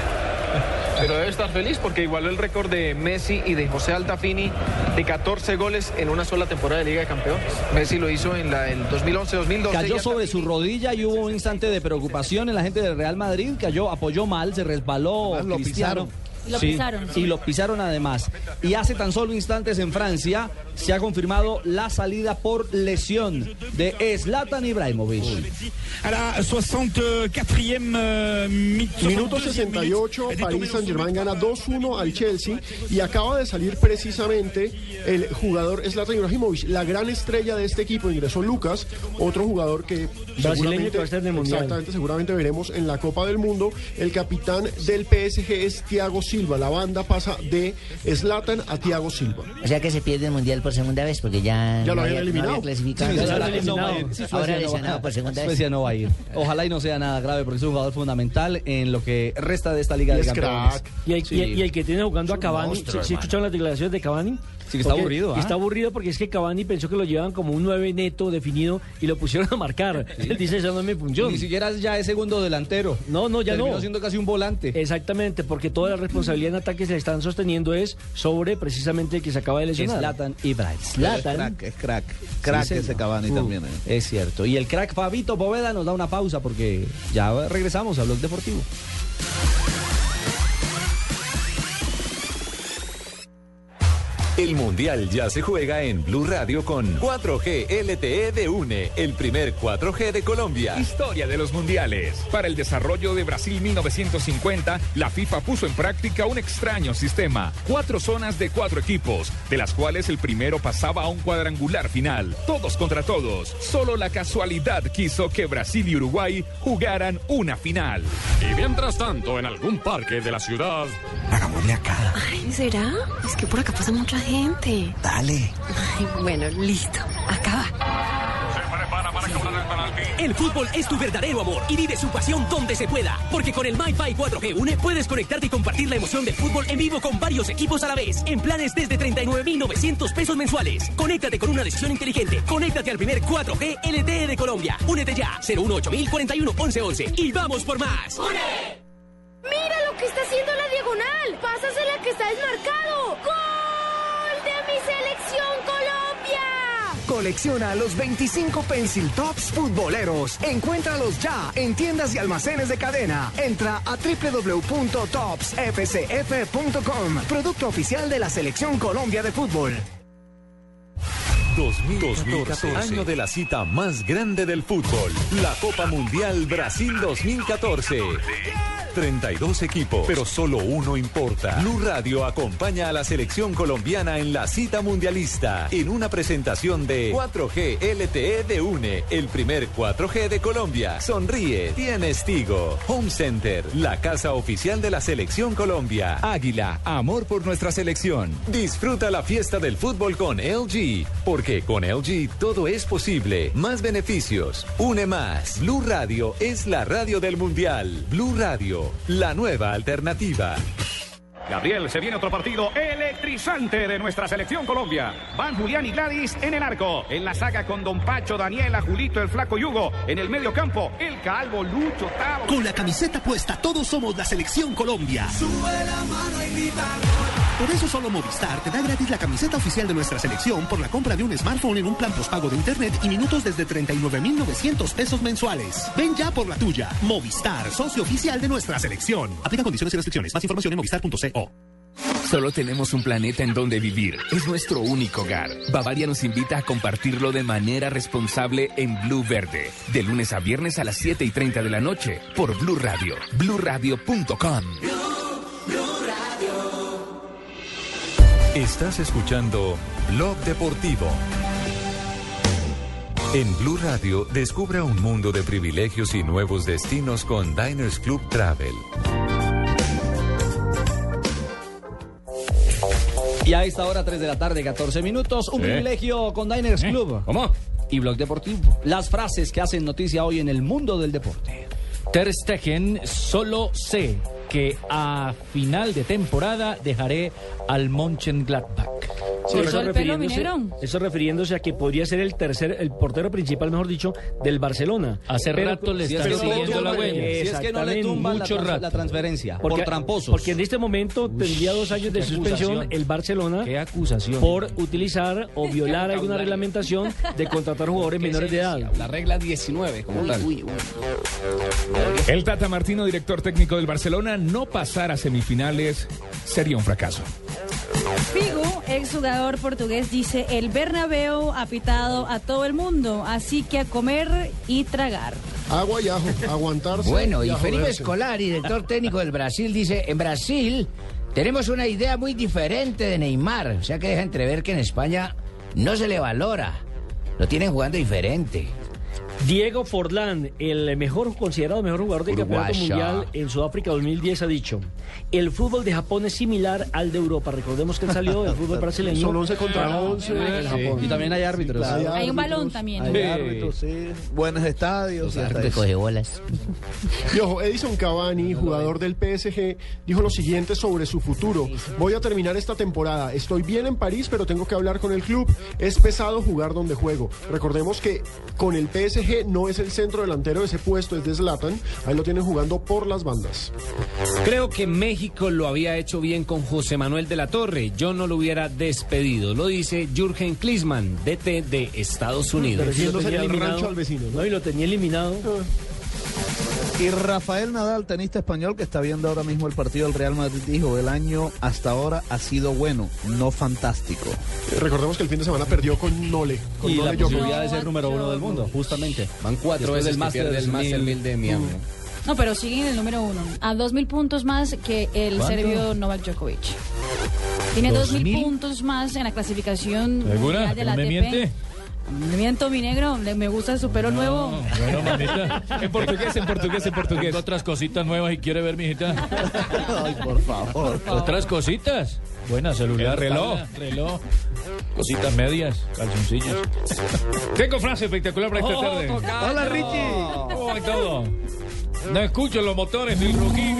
Pero debe estar feliz porque igualó el récord de Messi y de José Altafini de catorce goles en una sola temporada de Liga de Campeones. Messi lo hizo en la del dos mil once dos mil doce. Cayó sobre su rodilla y hubo un instante de preocupación en la gente del Real Madrid. Cayó, apoyó mal, se resbaló además, Cristiano. Lo pisaron. Lo sí, pisaron. Y lo pisaron además. Y hace tan solo instantes en Francia se ha confirmado la salida por lesión de Zlatan Ibrahimović. A la sesenta y cuatro minuto sesenta y ocho, Paris Saint-Germain gana dos uno al Chelsea y acaba de salir precisamente el jugador Zlatan Ibrahimović, la gran estrella de este equipo. Ingresó Lucas, otro jugador que brasileño que va a estar en el mundial. Exactamente, seguramente veremos en la Copa del Mundo. El capitán del P S G es Thiago Silva. La banda pasa de Zlatan a Thiago Silva. O sea que se pierde el mundial por segunda vez porque ya, ya lo no habían eliminado. No clasificado. Sí, ahora lesionado, ahora lesionado por segunda vez. Suecia no va a ir. Ojalá y no sea nada grave porque es un jugador fundamental en lo que resta de esta Liga de Campeones. Y el, sí. y, el, y el que tiene jugando a Cavani. Monstruo, ¿sí, ¿sí escucharon las declaraciones de Cavani? Sí, que está porque, aburrido. ¿Ah? Está aburrido porque es que Cavani pensó que lo llevaban como un nueve neto definido y lo pusieron a marcar. Sí. Él dice, eso no es mi función. Ni siquiera ya es segundo delantero. No, no, ya Terminó no. Terminó siendo casi un volante. Exactamente, porque toda la responsabilidad en ataque se están sosteniendo es sobre precisamente el que se acaba de lesionar. Zlatan Ibrahimović. Zlatan. Es crack, es crack. Crack sí, ese no. Cavani uh, también. Eh. Es cierto. Y el crack Fabito Poveda nos da una pausa porque ya regresamos a Blog Deportivo. El Mundial ya se juega en Blue Radio con cuatro G L T E de UNE, el primer cuatro G de Colombia. Historia de los mundiales. Para el desarrollo de Brasil mil novecientos cincuenta, la FIFA puso en práctica un extraño sistema. Cuatro zonas de cuatro equipos, de las cuales el primero pasaba a un cuadrangular final. Todos contra todos. Solo la casualidad quiso que Brasil y Uruguay jugaran una final. Y mientras tanto, en algún parque de la ciudad... Hagámosle acá. Ay, ¿será? Es que por acá pasa mucha gente. gente. Dale. Ay, bueno, listo. Acaba. Se prepara para cobrar el penalti. El fútbol es tu verdadero amor y vive su pasión donde se pueda. Porque con el MyFi cuatro G UNE puedes conectarte y compartir la emoción del fútbol en vivo con varios equipos a la vez. En planes desde treinta y nueve mil novecientos pesos mensuales. Conéctate con una decisión inteligente. Conéctate al primer cuatro G L T E de Colombia. Únete ya. cero uno ocho cero cuatro uno uno uno uno uno. Y vamos por más. ¡Une! Mira lo que está haciendo la diagonal. Pásasela que está desmarcado. ¡Gol! ¡Selección Colombia! Colecciona los veinticinco Pencil Tops futboleros. Encuéntralos ya en tiendas y almacenes de cadena. Entra a doble u doble u doble u punto tops f c f punto com. Producto oficial de la Selección Colombia de Fútbol. dos mil catorce, año de la cita más grande del fútbol. La Copa Mundial Brasil dos mil catorce. treinta y dos equipos, pero solo uno importa. Blue Radio acompaña a la selección colombiana en la cita mundialista, en una presentación de cuatro G L T E de UNE, el primer cuatro G de Colombia. Sonríe, tienes Tigo. Home Center, la casa oficial de la selección Colombia. Águila, amor por nuestra selección. Disfruta la fiesta del fútbol con L G, porque Con L G todo es posible. Más beneficios. Une más. Blue Radio es la radio del mundial. Blue Radio, la nueva alternativa. Gabriel, se viene otro partido electrizante de nuestra selección Colombia. Van Julián y Gladys en el arco. En la saga con Don Pacho, Daniela, Julito, el Flaco y Hugo. En el medio campo, el Calvo, Lucho, Tavo. Con la camiseta puesta, todos somos la selección Colombia. Sube la mano y grita. Por eso solo Movistar te da gratis la camiseta oficial de nuestra selección por la compra de un smartphone en un plan postpago de internet y minutos desde treinta y nueve mil novecientos pesos mensuales. Ven ya por la tuya. Movistar, socio oficial de nuestra selección. Aplica condiciones y restricciones. Más información en movistar punto co. Solo tenemos un planeta en donde vivir. Es nuestro único hogar. Bavaria nos invita a compartirlo de manera responsable en Blue Verde. De lunes a viernes a las siete y treinta de la noche por Blue Radio. blue radio punto com. Estás escuchando Blog Deportivo. En Blue Radio, descubra un mundo de privilegios y nuevos destinos con Diners Club Travel. Y a esta hora, tres de la tarde, catorce minutos, un ¿Eh? privilegio con Diners ¿Eh? Club. ¿Cómo? Y Blog Deportivo. Las frases que hacen noticia hoy en el mundo del deporte. Ter Stegen, solo sé que a final de temporada dejaré al Mönchengladbach. Sí, eso, refiriéndose, eso refiriéndose a que podría ser el tercer, el portero principal, mejor dicho, del Barcelona. Hace pero, rato le si está es siguiendo la huella. Si es que no le tumban mucho la, rato. la transferencia, porque, por tramposos. Porque en este momento Uy, tendría dos años de suspensión acusación. el Barcelona qué acusación. por utilizar o violar alguna reglamentación de contratar jugadores menores de edad. La regla diecinueve, como uy, tal. Uy, uy. El Tata Martino, director técnico del Barcelona, no pasar a semifinales sería un fracaso. Figo, exjugador portugués, dice: el Bernabéu ha pitado a todo el mundo, así que a comer y tragar. Agua y ajo, aguantarse. Bueno, y, y Felipe Escolari, director técnico del Brasil, dice: en Brasil tenemos una idea muy diferente de Neymar, o sea que deja entrever que en España no se le valora, lo tienen jugando diferente. Diego Forlán, el mejor considerado mejor jugador del Uruguaya. Campeonato Mundial en Sudáfrica dos mil diez, ha dicho: el fútbol de Japón es similar al de Europa. Recordemos que él salió del fútbol brasileño. Solo once contra once. Ah, sí. Y también hay árbitros. Sí, claro. Hay un balón también. Hay sí. árbitros, sí. Buenos estadios. Árbitros coge bolas. Y ojo, Edison Cavani, jugador del P S G, dijo lo siguiente sobre su futuro: voy a terminar esta temporada. Estoy bien en París, pero tengo que hablar con el club. Es pesado jugar donde juego. Recordemos que con el P S G no es el centro delantero, ese puesto es de Zlatan, ahí lo tienen jugando por las bandas. Creo que México lo había hecho bien con José Manuel de la Torre, yo no lo hubiera despedido, lo dice Jürgen Klinsmann, D T de Estados Unidos. Pero si lo tenía el rancho al vecino, ¿no? No, y lo tenía eliminado. Ah. Y Rafael Nadal, tenista español que está viendo ahora mismo el partido del Real Madrid, dijo: el año hasta ahora ha sido bueno, no fantástico. Recordemos que el fin de semana perdió con Nole. Con y Nole la posibilidad de ser número uno del mundo, justamente. Van cuatro veces el máster del mil de Miami. No, pero siguen en el número uno, a dos mil puntos más que el ¿Cuánto? serbio Novak Djokovic. Tiene dos mil puntos más en la clasificación mundial de la A T P. Me miento, mi negro, me gusta el supero no, nuevo. Bueno, mamita, en portugués, en portugués, en portugués. Otras cositas nuevas y quiere ver, mijita. Ay, por favor. Por favor. Otras cositas. Buena, celular, reloj, reloj. Cositas medias, calzoncillos. Tengo frase espectacular para esta oh, tarde. Tocando. Hola, Richie. ¿Cómo va todo? No escucho los motores ni rugir.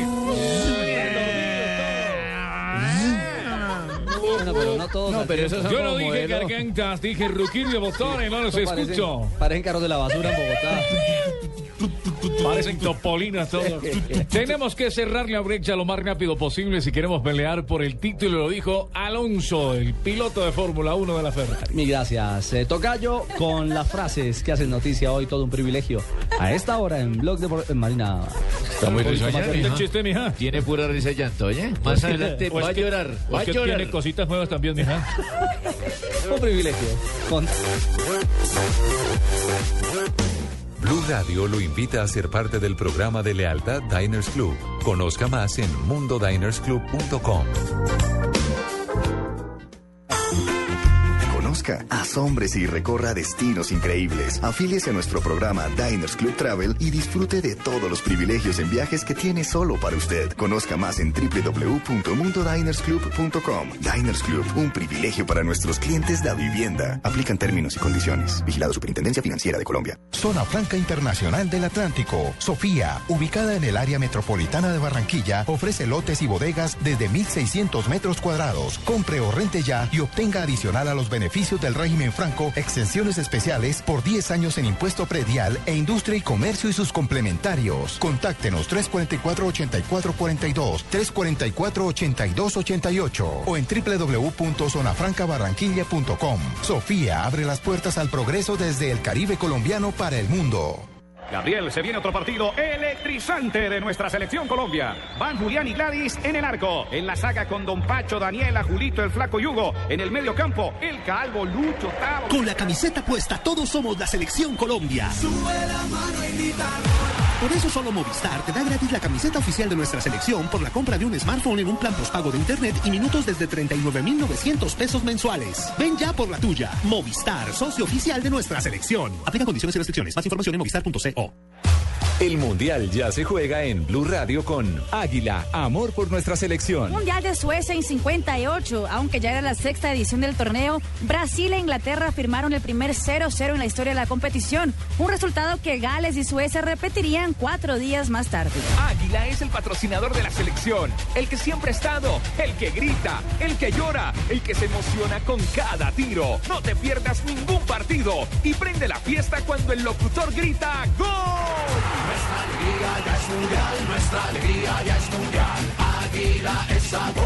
No, pero no todos. No, pero eso yo no dije modelos. Gargantas, dije ruquir de botones, no los no, escucho. Parecen, parecen carros de la basura en Bogotá. Parecen topolinas todos. Tenemos que cerrar la brecha lo más rápido posible si queremos pelear por el título, lo dijo Alonso, el piloto de Fórmula uno de la Ferrari. Mil gracias, eh, Tocayo, con las frases que hacen noticia hoy, todo un privilegio. A esta hora en Blog de en Marina. Está muy risa chiste, mija. Tiene pura risa y llanto, oye. Más adelante va a llorar. Va a llorar. Tiene cositas nuevas también, mija. Un privilegio. Con... Blue Radio lo invita a ser parte del programa de lealtad Diners Club. Conozca más en mundodinersclub punto com. Boyacá. Asómbrese y recorra destinos increíbles. Afíliese a nuestro programa Diners Club Travel y disfrute de todos los privilegios en viajes que tiene solo para usted. Conozca más en doble u doble u doble u punto mundo diners club punto com. Diners Club, un privilegio para nuestros clientes de vivienda. Aplican términos y condiciones. Vigilado Superintendencia Financiera de Colombia. Zona Franca Internacional del Atlántico. Sofía, ubicada en el área metropolitana de Barranquilla, ofrece lotes y bodegas desde mil seiscientos metros cuadrados. Compre o rente ya y obtenga adicional a los beneficios del régimen franco exenciones especiales por diez años en impuesto predial e industria y comercio y sus complementarios. Contáctenos tres cuatro cuatro, ocho cuatro cuatro dos, tres cuatro cuatro, ocho dos ocho ocho o en doble u doble u doble u punto zona franca barranquilla punto com. Sofía abre las puertas al progreso desde el Caribe colombiano para el mundo. Gabriel, se viene otro partido electrizante de nuestra selección Colombia. Van Julián y Gladys en el arco. En la saga con Don Pacho, Daniela, Julito, el Flaco y Hugo. En el medio campo, el Calvo, Lucho, Tavo. Con la camiseta puesta, todos somos la selección Colombia. Sube la mano y grita. Por eso solo Movistar te da gratis la camiseta oficial de nuestra selección por la compra de un smartphone en un plan postpago de internet y minutos desde treinta y nueve mil novecientos pesos mensuales. Ven ya por la tuya. Movistar, socio oficial de nuestra selección. Aplica condiciones y restricciones. Más información en movistar punto co. El Mundial ya se juega en Blue Radio con Águila, amor por nuestra selección. Mundial de Suecia en cincuenta y ocho, aunque ya era la sexta edición del torneo, Brasil e Inglaterra firmaron el primer cero cero en la historia de la competición, un resultado que Gales y Suecia repetirían cuatro días más tarde. Águila es el patrocinador de la selección, el que siempre ha estado, el que grita, el que llora, el que se emociona con cada tiro. No te pierdas ningún partido y prende la fiesta cuando el locutor grita ¡Gol! Nuestra alegría ya es mundial, nuestra alegría ya es mundial. Águila es sabor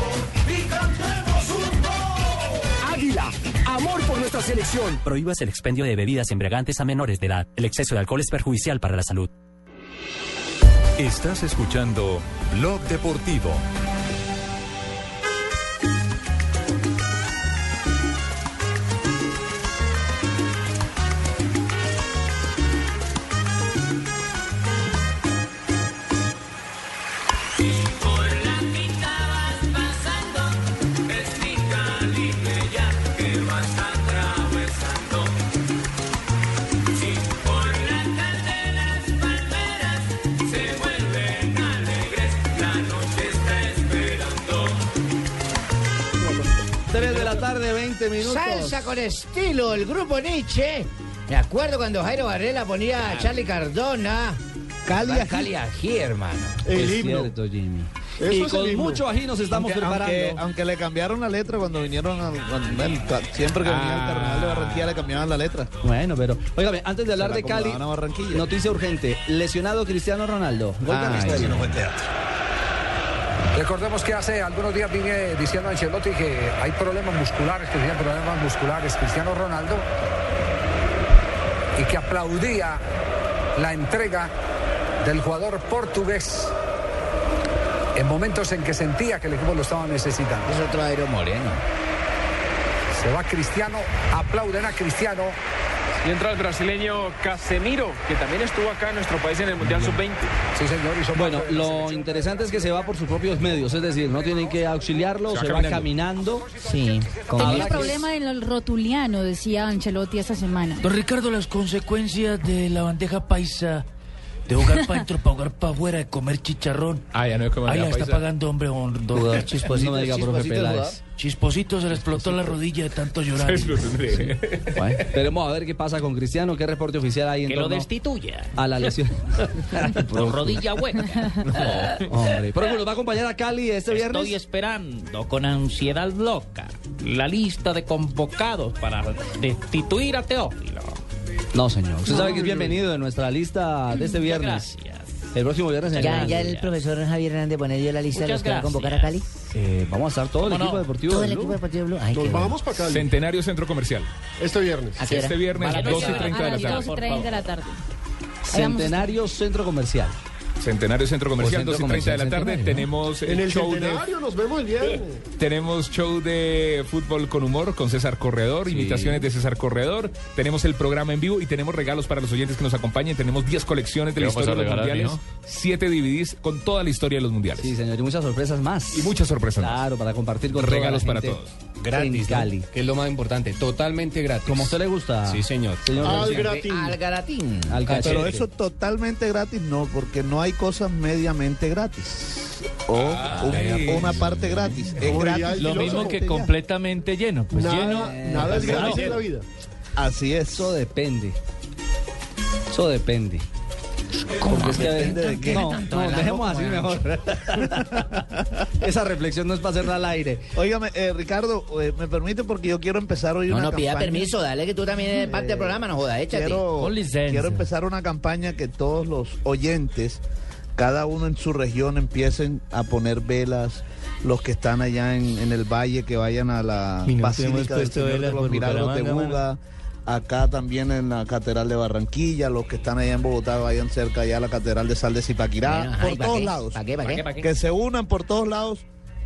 y cantemos un gol. Águila, amor por nuestra selección. Prohíbas el expendio de bebidas embriagantes a menores de edad. El exceso de alcohol es perjudicial para la salud. Estás escuchando Blog Deportivo. Minutos. Salsa con estilo, el grupo Nietzsche. Me acuerdo cuando Jairo Varela ponía a Charlie Cardona. Cali ají. Cali ají, hermano. El es himno. Cierto, Jimmy. Eso y con mucho ají nos estamos aunque, preparando. Aunque, aunque le cambiaron la letra cuando vinieron, a, cuando, el, siempre que ah. venía al Carnaval de Barranquilla le cambiaban la letra. Bueno, pero, óigame, antes de hablar de Cali, noticia urgente. Lesionado Cristiano Ronaldo. Gol de Misterio. No fue teatro. Recordemos que hace algunos días vine diciendo a Ancelotti que hay problemas musculares, que tenía problemas musculares Cristiano Ronaldo, y que aplaudía la entrega del jugador portugués en momentos en que sentía que el equipo lo estaba necesitando. Es otro Airo Moreno. Se va Cristiano, aplauden a Cristiano. Y entra el brasileño Casemiro, que también estuvo acá en nuestro país en el Mundial Sub veinte. Sí, señor. Y bueno, lo interesante es que se va por sus propios medios, es decir, no tienen que auxiliarlo, se, se va caminando. caminando. Sí. Tenía problema en el rotuliano, decía Ancelotti esta semana. Don Ricardo, las consecuencias de la bandeja paisa, de jugar para adentro, para jugar para afuera, de comer chicharrón. Ah, ya no es como la paisa. Ah, ya está pagando, hombre, don, don, don Chisposito. No me diga, profe Peláez. Chisposito se le explotó Chisposito. La rodilla de tanto llorar. Sí. Bueno, esperemos a ver qué pasa con Cristiano, qué reporte oficial hay en torno. Que lo destituya. A la lesión. Con rodilla hueca. No. Hombre, pero nos va a acompañar a Cali este viernes. Estoy esperando con ansiedad loca la lista de convocados para destituir a Teófilo. No, señor. Usted sabe que es bienvenido en nuestra lista de este viernes. Gracias. El próximo viernes. Señor. Ya, ya el profesor Javier Hernández Bonet dio la lista de los que va a convocar a Cali. Eh, vamos a estar todo el equipo no? deportivo. Todo el equipo deportivo Blue. Ay, Entonces, vamos para Cali. Centenario Centro Comercial. Este viernes. Este viernes a doce y treinta de la tarde. Centenario Centro Comercial. Centenario Centro Comercial, doce y treinta de la tarde, ¿no? Tenemos el, el show de... Nos vemos el viernes. Tenemos show de fútbol con humor con César Corredor, sí. Imitaciones de César Corredor. Tenemos el programa en vivo y tenemos regalos para los oyentes que nos acompañen. Tenemos diez colecciones de la historia de los mundiales, siete D V Ds con toda la historia de los mundiales. Sí, señor, y muchas sorpresas más. Y muchas sorpresas Claro, más. para compartir con regalos toda la gente. Para todos. gratis, en Cali, ¿no? Que es lo más importante, totalmente gratis. Como a usted le gusta. Sí, señor. señor al gratín. Al gratín. Al ah, pero eso totalmente gratis no, porque no hay cosas mediamente gratis. O ah, un, una parte gratis. Es gratis. Lo mismo que completamente lleno. Pues nada, lleno. Nada es gratis en la vida. Así es. Eso depende. Eso depende. ¿Cómo? Porque es que depende de qué. No, no, dejemos así mejor. Esa reflexión no es para hacerla al aire. Óigame, eh, Ricardo, eh, me permite porque yo quiero empezar hoy no, una no, campaña. No, no, pida permiso, dale que tú también eres parte eh, del programa, no joda, échate. Quiero, Con licencia. Quiero empezar una campaña que todos los oyentes, cada uno en su región, empiecen a poner velas. Los que están allá en, en el valle, que vayan a la no Basílica del Señor velas, de los Milagros de Buga. Acá también en la Catedral de Barranquilla, los que están allá en Bogotá vayan cerca allá a la Catedral de Sal de Zipaquirá, bueno, por ay, todos qué, lados, ¿pa qué, pa qué? Que se unan por todos lados,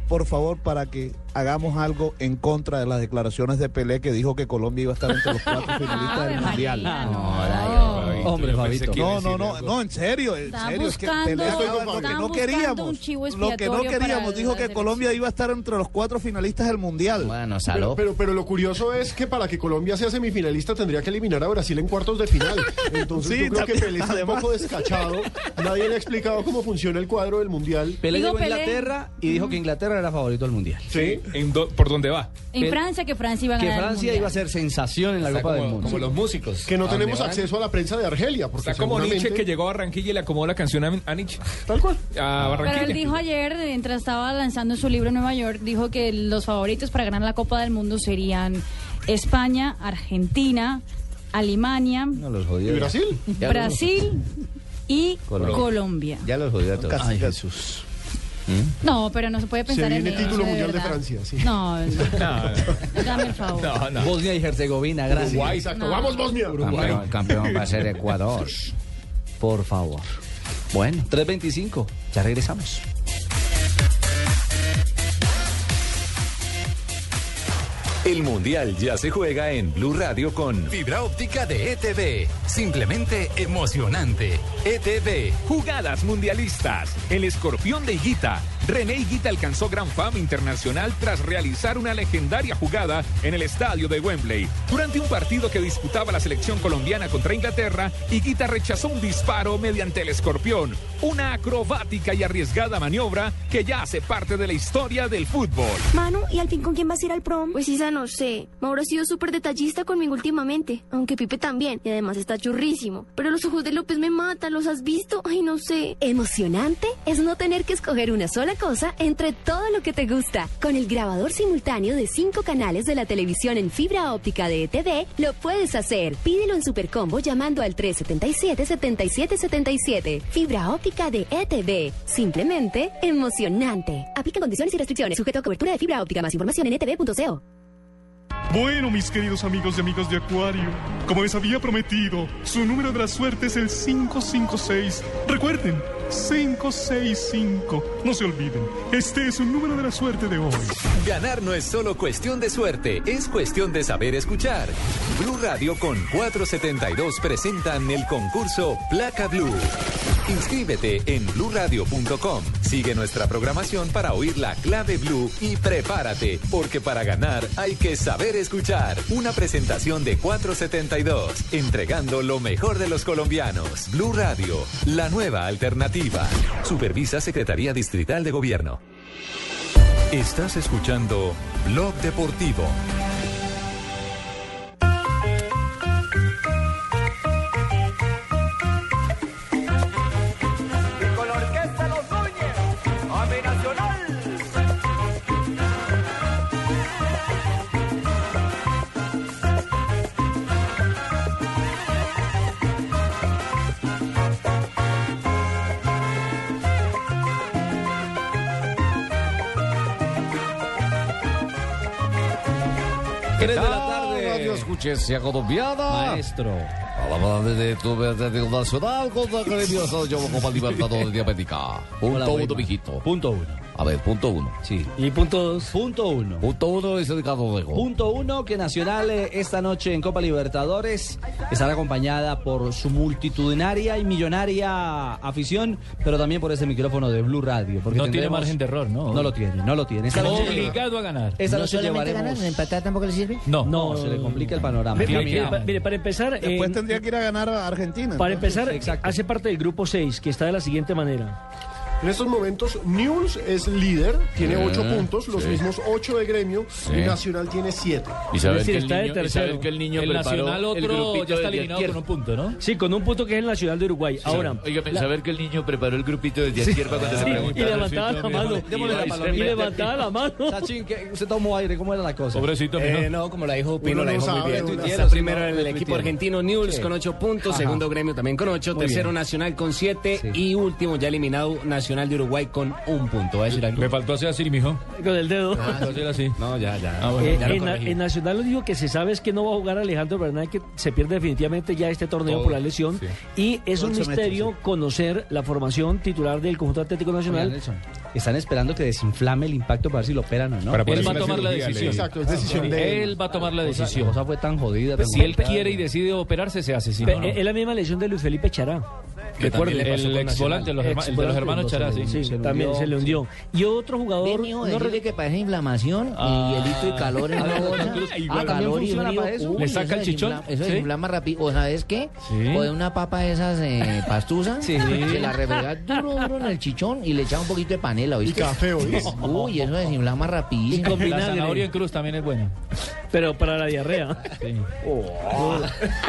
por favor, para que hagamos algo en contra de las declaraciones de Pelé, que dijo que Colombia iba a estar entre los cuatro finalistas del Mundial. No, no, no, no, hombre, Fabito. No, no, no, no, en serio, en serio, buscando, es que Pelé estaba, lo que no queríamos, lo que no queríamos, dijo que Colombia iba a estar entre los cuatro finalistas del Mundial. Bueno, saló. Pero, pero, pero lo curioso es que para que Colombia sea semifinalista tendría que eliminar a Brasil en cuartos de final. Entonces sí, yo creo que Pelé está un poco descachado, nadie le ha explicado cómo funciona el cuadro del Mundial. Pelé llegó a Inglaterra y dijo que Inglaterra era favorito al Mundial. Sí. En do, ¿Por dónde va? En que, Francia, que Francia iba a ganar. Que Francia iba a ser sensación en la o sea, Copa como, del Mundo. Como los músicos. Que no tenemos van? acceso a la prensa de Argelia. Porque o sea, seguramente... como Nietzsche, que llegó a Barranquilla y le acomodó la canción a, a Nietzsche. Tal cual. A Barranquilla. Pero él dijo ayer, mientras estaba lanzando su libro en Nueva York, dijo que los favoritos para ganar la Copa del Mundo serían España, Argentina, Alemania. No los jodía. ¿Y Brasil? Ya. Brasil y Colombia. Colombia. Ya los jodía a todos. Ay, Jesús. ¿Mm? No, pero no se puede pensar en... Se viene en el título mundial de Francia, sí. No, no, no. Dame el favor. No, no. Bosnia y Herzegovina, gracias. Uruguay, exacto. No. ¡Vamos, Bosnia! Uruguay. Campeón, el campeón va a ser Ecuador. Por favor. Bueno, tres veinticinco. Ya regresamos. El Mundial ya se juega en Blue Radio con fibra óptica de E T V. Simplemente emocionante. E T V, jugadas mundialistas. El escorpión de Higuita. René Higuita alcanzó gran fama internacional tras realizar una legendaria jugada en el estadio de Wembley. Durante un partido que disputaba la selección colombiana contra Inglaterra, Higuita rechazó un disparo mediante el escorpión. Una acrobática y arriesgada maniobra que ya hace parte de la historia del fútbol. Manu, ¿y al fin con quién vas a ir al prom? Pues Isa, no sé. Mauro ha sido súper detallista conmigo últimamente, aunque Pipe también, y además está churrísimo. Pero los ojos de López me matan, ¿los has visto? Ay, no sé. Emocionante es no tener que escoger una sola cosa entre todo lo que te gusta. Con el grabador simultáneo de cinco canales de la televisión en fibra óptica de E T V, lo puedes hacer. Pídelo en Supercombo llamando al tres siete siete, siete siete siete siete. Fibra óptica de E T V. Simplemente emocionante. Aplica condiciones y restricciones. Sujeto a cobertura de fibra óptica. Más información en e t v punto co. Bueno, mis queridos amigos y amigas de Acuario, como les había prometido, su número de la suerte es el quinientos cincuenta y seis. Recuerden, quinientos sesenta y cinco. No se olviden, este es un número de la suerte de hoy. Ganar no es solo cuestión de suerte, es cuestión de saber escuchar. Blue Radio con cuatrocientos setenta y dos presentan el concurso Placa Blue. Inscríbete en blue radio punto com. Sigue nuestra programación para oír la clave Blue y prepárate, porque para ganar hay que saber escuchar. Una presentación de cuatrocientos setenta y dos, entregando lo mejor de los colombianos. Blue Radio, la nueva alternativa. Supervisa Secretaría Distrital de Gobierno. Estás escuchando Blog Deportivo. Escuché colombiana, maestro. A la madre de tu Atlético Nacional contra Gremio San Diego Copa Libertadores de América. Punto uno, mijito. Punto uno. A ver, punto uno. Sí. ¿Y punto dos? Punto uno. Punto uno es Ricardo Rego. Punto uno, que Nacional eh, esta noche en Copa Libertadores estará acompañada por su multitudinaria y millonaria afición, pero también por ese micrófono de Blue Radio. Porque no tiene margen de error, ¿no? No lo tiene, no lo tiene. Esta noche, obligado a ganar. Esta noche llevaremos... ganar, ¿empatar tampoco le sirve? No. No, no se le complica el panorama. Mire, mire, mire para empezar... Después eh, tendría que ir a ganar a Argentina. Para entonces. empezar, exacto, hace parte del grupo seis, que está de la siguiente manera... En estos momentos, Newell's es líder, tiene ocho ah, puntos, los sí. mismos ocho de Gremio, sí. y Nacional tiene siete. Y saber, es decir, que, el está niño, de tercero. Y saber que el niño el preparó Nacional otro el ya está eliminado con un punto, ¿no? Sí, con un punto que es el Nacional de Uruguay. Sí, ahora, sí. Oiga, la... saber que el niño preparó el grupito desde sí. izquierda cuando sí. se preguntaba. Y levantaba la mano. Y levantaba la mano. Sachin, que usted tomó aire, ¿cómo era la cosa? Pobrecito, eh, no, como la dijo Pino, la dijo muy bien. Está primero en el equipo argentino, Newell's con ocho puntos, segundo Gremio también con ocho, tercero Nacional con siete, y último ya eliminado Nacional. Nacional de Uruguay con un punto. ¿Va a decir algo? Me faltó hacer así, mijo. Con el dedo. Ah, no, hacer así. No, ya, ya. Ah, bueno, eh, ya en, en Nacional lo digo que se sabe es que no va a jugar Alejandro Bernal, que se pierde definitivamente ya este torneo. Todo, por la lesión. Sí. Y es un misterio metros, sí. conocer la formación titular del conjunto Atlético Nacional. Nelson, están esperando que desinflame el impacto para ver si lo operan o no. Para él va a tomar la decisión. Exacto, es decisión de él. Él va a tomar la decisión. O sea, fue tan jodida. Pues tan si él quiere y decide operarse, se hace. Es no, no. la misma lesión de Luis Felipe Chará. Recuerden, el ex volante, el de los hermanos Chará, sí, sí, se también hundió, se le hundió. Sí. Y otro jugador... Mío, no re... que parece inflamación, ah. y hielito y calor en la bolsa. Ah, también funciona para eso. Uy, ¿le saca el chichón? Desinfla... Eso ¿sí? desinflama rápido. ¿O sabes qué? Sí. O de una papa de esas eh, pastuzas, sí. se la refrega duro, duro en el chichón y le echa un poquito de panela, ¿oíste? Y café, ¿oíste? Uy, eso desinflama rapidísimo. Y con vinagre. La zanahoria en cruz también es bueno. Pero para la diarrea. Sí. Oh.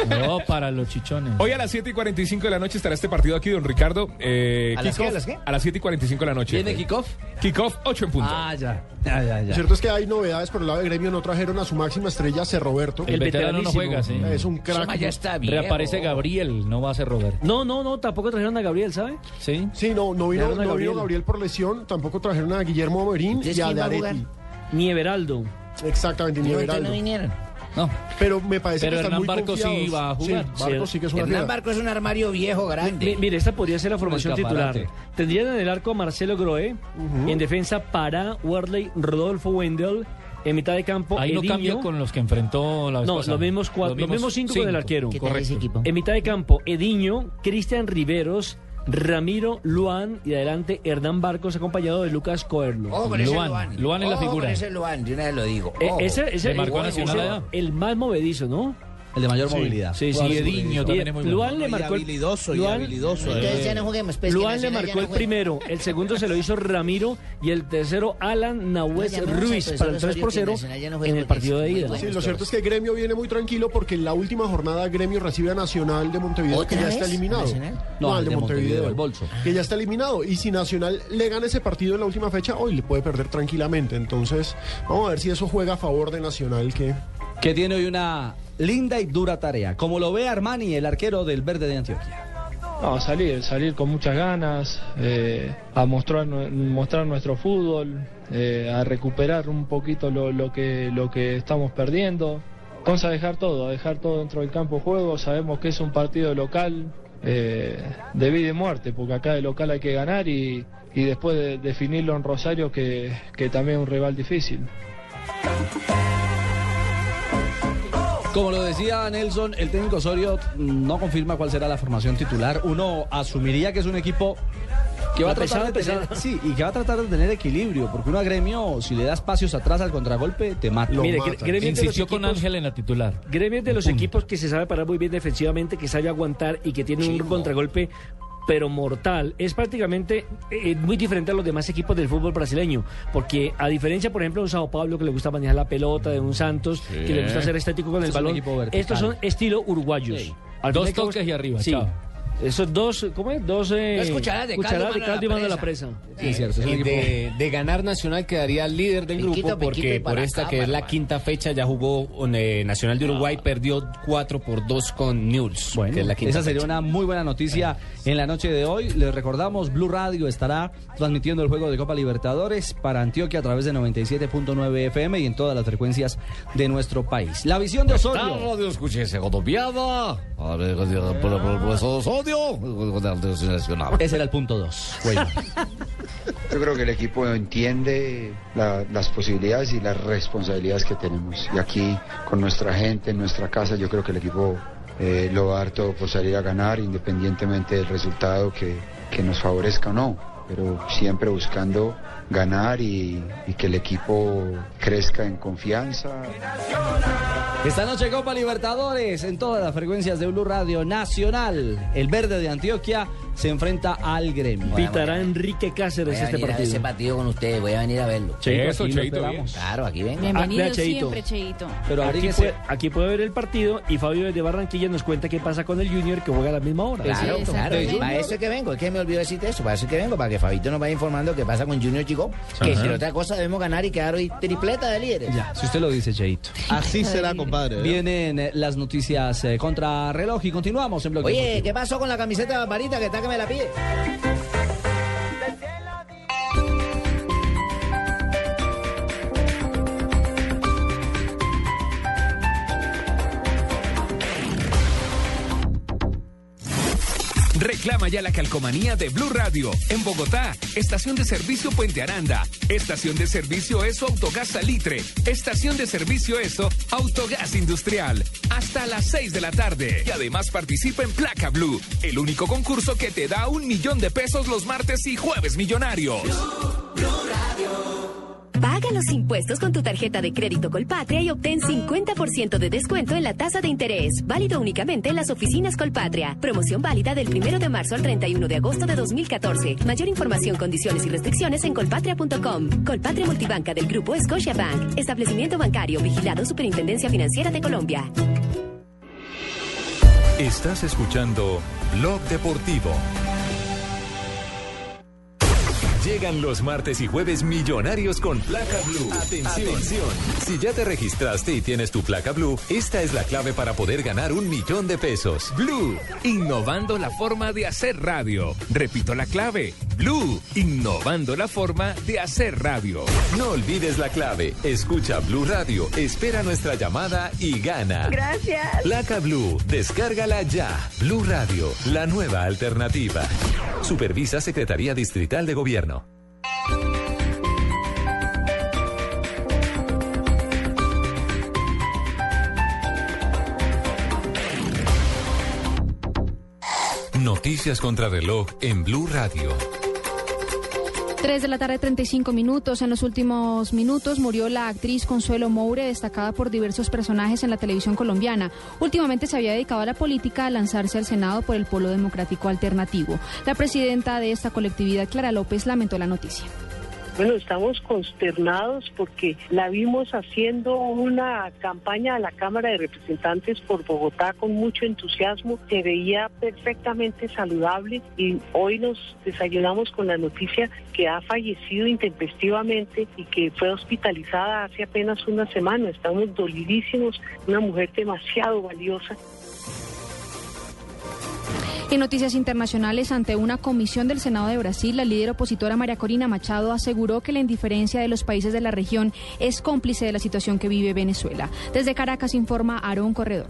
No, para los chichones. Hoy a las siete y cuarenta y cinco de la noche estará este partido aquí, don Ricardo. Eh, ¿A, las qué, ¿A las qué? A las siete y cuarenta y cinco de la noche. ¿Viene kickoff? Kickoff, ocho en punto. Ah, ya. ya, ya, ya. Cierto es que hay novedades por el lado de Gremio. No trajeron a su máxima estrella, C. Roberto. El, el veterano no juega, sí. Es un crack. Ya está bien. Reaparece Gabriel, no va a ser Roberto. No, no, no, tampoco trajeron a Gabriel, ¿sabe? Sí. Sí, no, no vino, no Gabriel. vino Gabriel por lesión. Tampoco trajeron a Guillermo Boberín y a Daretti. Ni Everaldo. Exactamente, ni Everaldo. No vinieron. No. Pero me parece Pero que están muy confiados. Pero Hernán Barcos sí va a jugar. Sí, Barcos sí que es una Hernán Barcos es un armario viejo, grande. M- mire, esta podría ser la formación titular. Tendrían en el arco a Marcelo Grohe, uh-huh. en defensa Pará, Werley, Rodolfo Wendell, en mitad de campo Ahí Edinho. No cambia con los que enfrentó la vez No, pasada. los mismos cuatro, los, los mismos cinco, cinco con el arquero. Correcto. En mitad de campo Edinho, Cristian Riveros, Ramiro, Luan y adelante Hernán Barcos acompañado de Lucas Coelho. Oh, con Luan, Luan. Luan es oh, la figura. Ese Luan, de una vez lo digo. Oh. E- ese es el, el, el más movedizo, ¿no? El de mayor sí. movilidad. Sí, sí, sí Edinho también es muy Luan bueno. Le marcó y habilidoso, Luan, y habilidoso. Entonces ya no juguemos. Pues Luan le marcó no el primero, el segundo se lo hizo Ramiro y el tercero Alan Nahuez no, Ruiz para el tres por cero no en el partido de ida. Bueno, sí, lo cierto es que Gremio viene muy tranquilo porque en la última jornada Gremio recibe a Nacional de Montevideo que ya está eliminado. No, no el de, de Montevideo, Montevideo, el bolso. Que ya está eliminado y si Nacional le gana ese partido en la última fecha, hoy le puede perder tranquilamente. Entonces, vamos a ver si eso juega a favor de Nacional que que tiene hoy una linda y dura tarea, como lo ve Armani, el arquero del Verde de Antioquia. No, salir, salir con muchas ganas, eh, a mostrar, mostrar nuestro fútbol, eh, a recuperar un poquito lo, lo, que, lo que estamos perdiendo. Vamos a dejar todo, a dejar todo dentro del campo de juego. Sabemos que es un partido local eh, de vida y muerte, porque acá de local hay que ganar y, y después de definirlo en Rosario, que, que también es un rival difícil. Como lo decía Nelson, el técnico Osorio no confirma cuál será la formación titular. Uno asumiría que es un equipo que va a tratar de tener, sí, y que va a tratar de tener equilibrio, porque uno a Gremio, si le da espacios atrás al contragolpe, te mata. Mire, Gremio insistió con Ángel en la titular. Gremio es de los equipos que se sabe parar muy bien defensivamente, que sabe aguantar y que tiene un contragolpe pero mortal. Es prácticamente eh, muy diferente a los demás equipos del fútbol brasileño, porque a diferencia, por ejemplo, de un Sao Paulo que le gusta manejar la pelota, de un Santos sí. que le gusta ser estético con Esto el es balón, estos son estilo uruguayos. Sí. Dos toques y arriba, sí. Chao. Esos dos, ¿cómo es? Dos eh, cucharadas de cucharadas caldo, de caldo y mano de la presa. Sí, es cierto. Es y de, de ganar Nacional quedaría líder del Pequito, grupo porque Pequito por esta acá, que es la quinta fecha ya jugó eh, Nacional de Uruguay, ah. perdió cuatro por dos con Newell's. Bueno, que es la quinta esa fecha. Sería una muy buena noticia en la noche de hoy. Les recordamos, Blue Radio estará transmitiendo el juego de Copa Libertadores para Antioquia a través de noventa y siete punto nueve F M y en todas las frecuencias de nuestro país. La visión de Osorio. Esta radio escúchese colombiana. A ver, por el profesor Osorio. Ese era el punto dos. Yo creo que el equipo entiende la, las posibilidades y las responsabilidades que tenemos. Y aquí, con nuestra gente, en nuestra casa, yo creo que el equipo eh, lo va a dar todo por salir a ganar, independientemente del resultado que, que nos favorezca o no. Pero siempre buscando ganar y, y que el equipo crezca en confianza. Esta noche Copa Libertadores en todas las frecuencias de Blue Radio Nacional. El verde de Antioquia se enfrenta al Gremio. Pitará Enrique Cáceres este partido. Voy a venir a ver ese partido con ustedes, voy a venir a verlo. Cheito, eso, Cheito, vamos. Claro, aquí vengo. Bienvenido siempre, Cheito. Pero aquí puede, aquí puede ver el partido y Fabio desde Barranquilla nos cuenta qué pasa con el Junior que juega a la misma hora. Claro, claro. Para eso es que vengo, es que me olvidó decirte eso, para eso es que vengo, para que Fabito nos vaya informando qué pasa con Junior Chico, que si otra cosa debemos ganar y quedar hoy tripleta de líderes. Ya, si usted lo dice, Cheito. Así será, compadre. Vienen las noticias eh, contra reloj y continuamos en bloque. Oye, ¿qué pasó con la camiseta Barbarita que está que me la pide? Reclama ya la calcomanía de Blue Radio. En Bogotá, Estación de Servicio Puente Aranda. Estación de Servicio Eso Autogas Salitre. Estación de Servicio Eso Autogas Industrial. Hasta las seis de la tarde. Y además participa en Placa Blue, el único concurso que te da un millón de pesos los martes y jueves millonarios. Blue, Blue Radio. Paga los impuestos con tu tarjeta de crédito Colpatria y obtén cincuenta por ciento de descuento en la tasa de interés. Válido únicamente en las oficinas Colpatria. Promoción válida del primero de marzo al treinta y uno de agosto de dos mil catorce. Mayor información, condiciones y restricciones en colpatria punto com. Colpatria Multibanca del Grupo Scotiabank. Establecimiento bancario vigilado Superintendencia Financiera de Colombia. Estás escuchando Blog Deportivo. Llegan los martes y jueves millonarios con placa blue. Atención. Atención. Si ya te registraste y tienes tu placa blue, esta es la clave para poder ganar un millón de pesos. Blue, innovando la forma de hacer radio. Repito la clave. Blue, innovando la forma de hacer radio. No olvides la clave. Escucha Blue Radio, espera nuestra llamada y gana. Gracias. Placa blue, descárgala ya. Blue Radio, la nueva alternativa. Supervisa Secretaría Distrital de Gobierno. Noticias contra reloj en Blue Radio. tres de la tarde, treinta y cinco minutos. En los últimos minutos murió la actriz Consuelo Moure, destacada por diversos personajes en la televisión colombiana. Últimamente se había dedicado a la política, a lanzarse al Senado por el Polo Democrático Alternativo. La presidenta de esta colectividad, Clara López, lamentó la noticia. Bueno, estamos consternados porque la vimos haciendo una campaña a la Cámara de Representantes por Bogotá con mucho entusiasmo, se veía perfectamente saludable y hoy nos desayunamos con la noticia que ha fallecido intempestivamente y que fue hospitalizada hace apenas una semana. Estamos dolidísimos, una mujer demasiado valiosa. En noticias internacionales, ante una comisión del Senado de Brasil, la líder opositora María Corina Machado aseguró que la indiferencia de los países de la región es cómplice de la situación que vive Venezuela. Desde Caracas informa Aarón Corredor.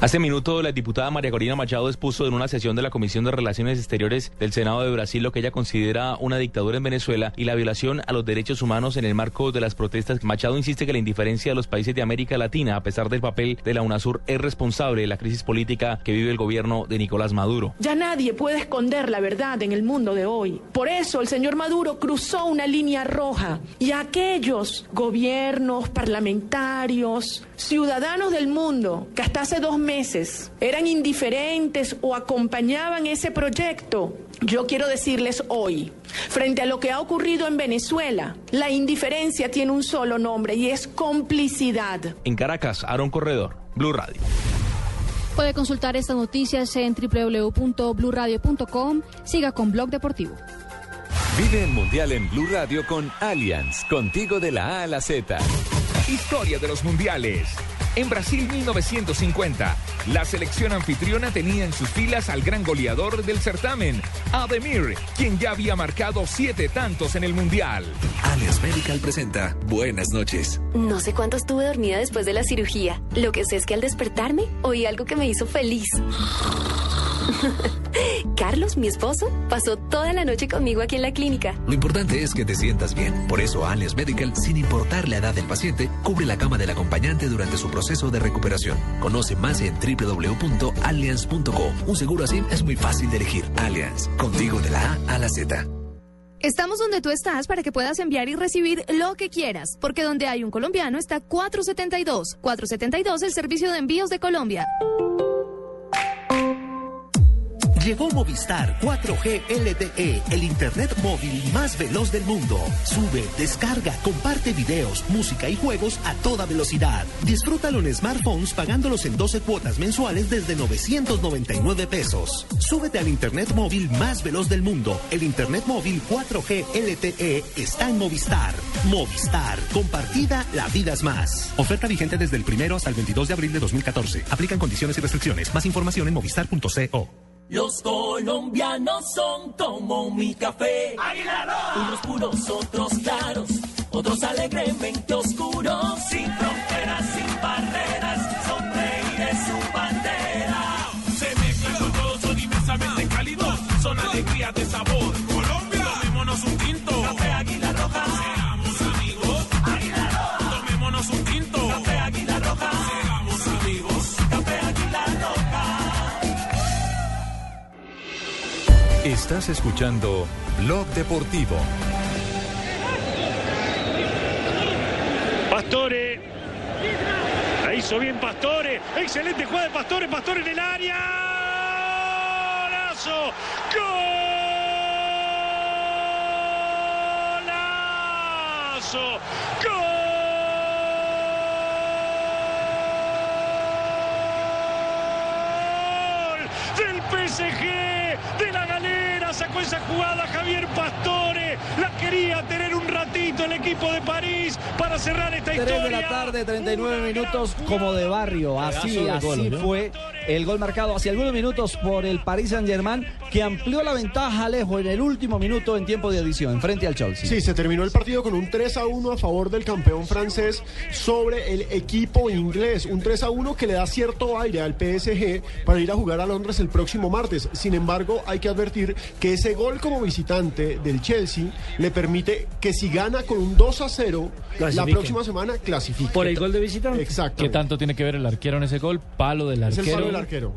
Hace minutos la diputada María Corina Machado expuso en una sesión de la Comisión de Relaciones Exteriores del Senado de Brasil lo que ella considera una dictadura en Venezuela y la violación a los derechos humanos en el marco de las protestas. Machado insiste que la indiferencia de los países de América Latina, a pesar del papel de la UNASUR, es responsable de la crisis política que vive el gobierno de Nicolás Maduro. Ya nadie puede esconder la verdad en el mundo de hoy. Por eso el señor Maduro cruzó una línea roja y aquellos gobiernos, parlamentarios, ciudadanos del mundo que hasta hace dos meses meses eran indiferentes o acompañaban ese proyecto. Yo quiero decirles hoy, frente a lo que ha ocurrido en Venezuela, la indiferencia tiene un solo nombre y es complicidad. En Caracas, Aarón Corredor, Blue Radio. Puede consultar estas noticias en doble u doble u doble u punto blue radio punto com. Siga con Blog Deportivo. Vive el Mundial en Blue Radio con Allianz, contigo de la A a la Z. Historia de los mundiales. En Brasil mil novecientos cincuenta, la selección anfitriona tenía en sus filas al gran goleador del certamen, Ademir, quien ya había marcado siete tantos en el Mundial. Allianz Medical presenta Buenas Noches. No sé cuánto estuve dormida después de la cirugía. Lo que sé es que al despertarme, oí algo que me hizo feliz. Carlos, mi esposo, pasó toda la noche conmigo aquí en la clínica. Lo importante es que te sientas bien. Por eso Allianz Medical, sin importar la edad del paciente, cubre la cama del acompañante durante su proceso de recuperación. Conoce más en doble u doble u doble u punto allianz punto co. Un seguro así es muy fácil de elegir. Allianz, contigo de la A a la Z. Estamos donde tú estás para que puedas enviar y recibir lo que quieras, porque donde hay un colombiano está cuatro setenta y dos. cuatro setenta y dos, el servicio de envíos de Colombia. Llegó Movistar cuatro G L T E, el internet móvil más veloz del mundo. Sube, descarga, comparte videos, música y juegos a toda velocidad. Disfrútalo en smartphones pagándolos en doce cuotas mensuales desde novecientos noventa y nueve pesos. Súbete al internet móvil más veloz del mundo. El internet móvil cuatro G L T E está en Movistar. Movistar, compartida, la vida es más. Oferta vigente desde el primero hasta el veintidós de abril de dos mil catorce. Aplican condiciones y restricciones. Más información en movistar punto co. Los colombianos son como mi café. ¡Águila Roja! Unos puros, otros claros, otros alegremente oscuros. Sin fronteras, sin barreras, son reyes su bandera. Se mezclan con todos, son inmensamente cálidos, son alegría de sabor. ¡Colombia! Tomémonos un tinto. Café Águila Roja. Seamos amigos. ¡Águila Roja! Tomémonos un tinto. Café Águila Roja. Seamos amigos. Café Águila Roja. Estás escuchando Blog Deportivo. Pastore. La hizo bien Pastore. Excelente jugada de Pastore. Pastore en el área. ¡Golazo! ¡Golazo! ¡Gol! Del P S G, de la galera, sacó esa jugada Javier Pastore, la quería tener un ratito el equipo de París para cerrar esta historia. tres de la tarde, treinta y nueve minutos, como de barrio, así, así fue el gol marcado hace algunos minutos por el Paris Saint-Germain, que amplió la ventaja, Alejo, en el último minuto en tiempo de adición, frente al Chelsea. Sí, se terminó el partido con un tres a uno a favor del campeón francés sobre el equipo inglés, un tres a uno que le da cierto aire al P S G para ir a jugar a Londres el próximo martes. Sin embargo, hay que advertir que ese gol como visitante del Chelsea le permite que si gana con un dos a cero, la próxima semana clasifique. Por el gol de visitante. Exacto. ¿Qué tanto tiene que ver el arquero en ese gol? Palo del arquero. Arquero.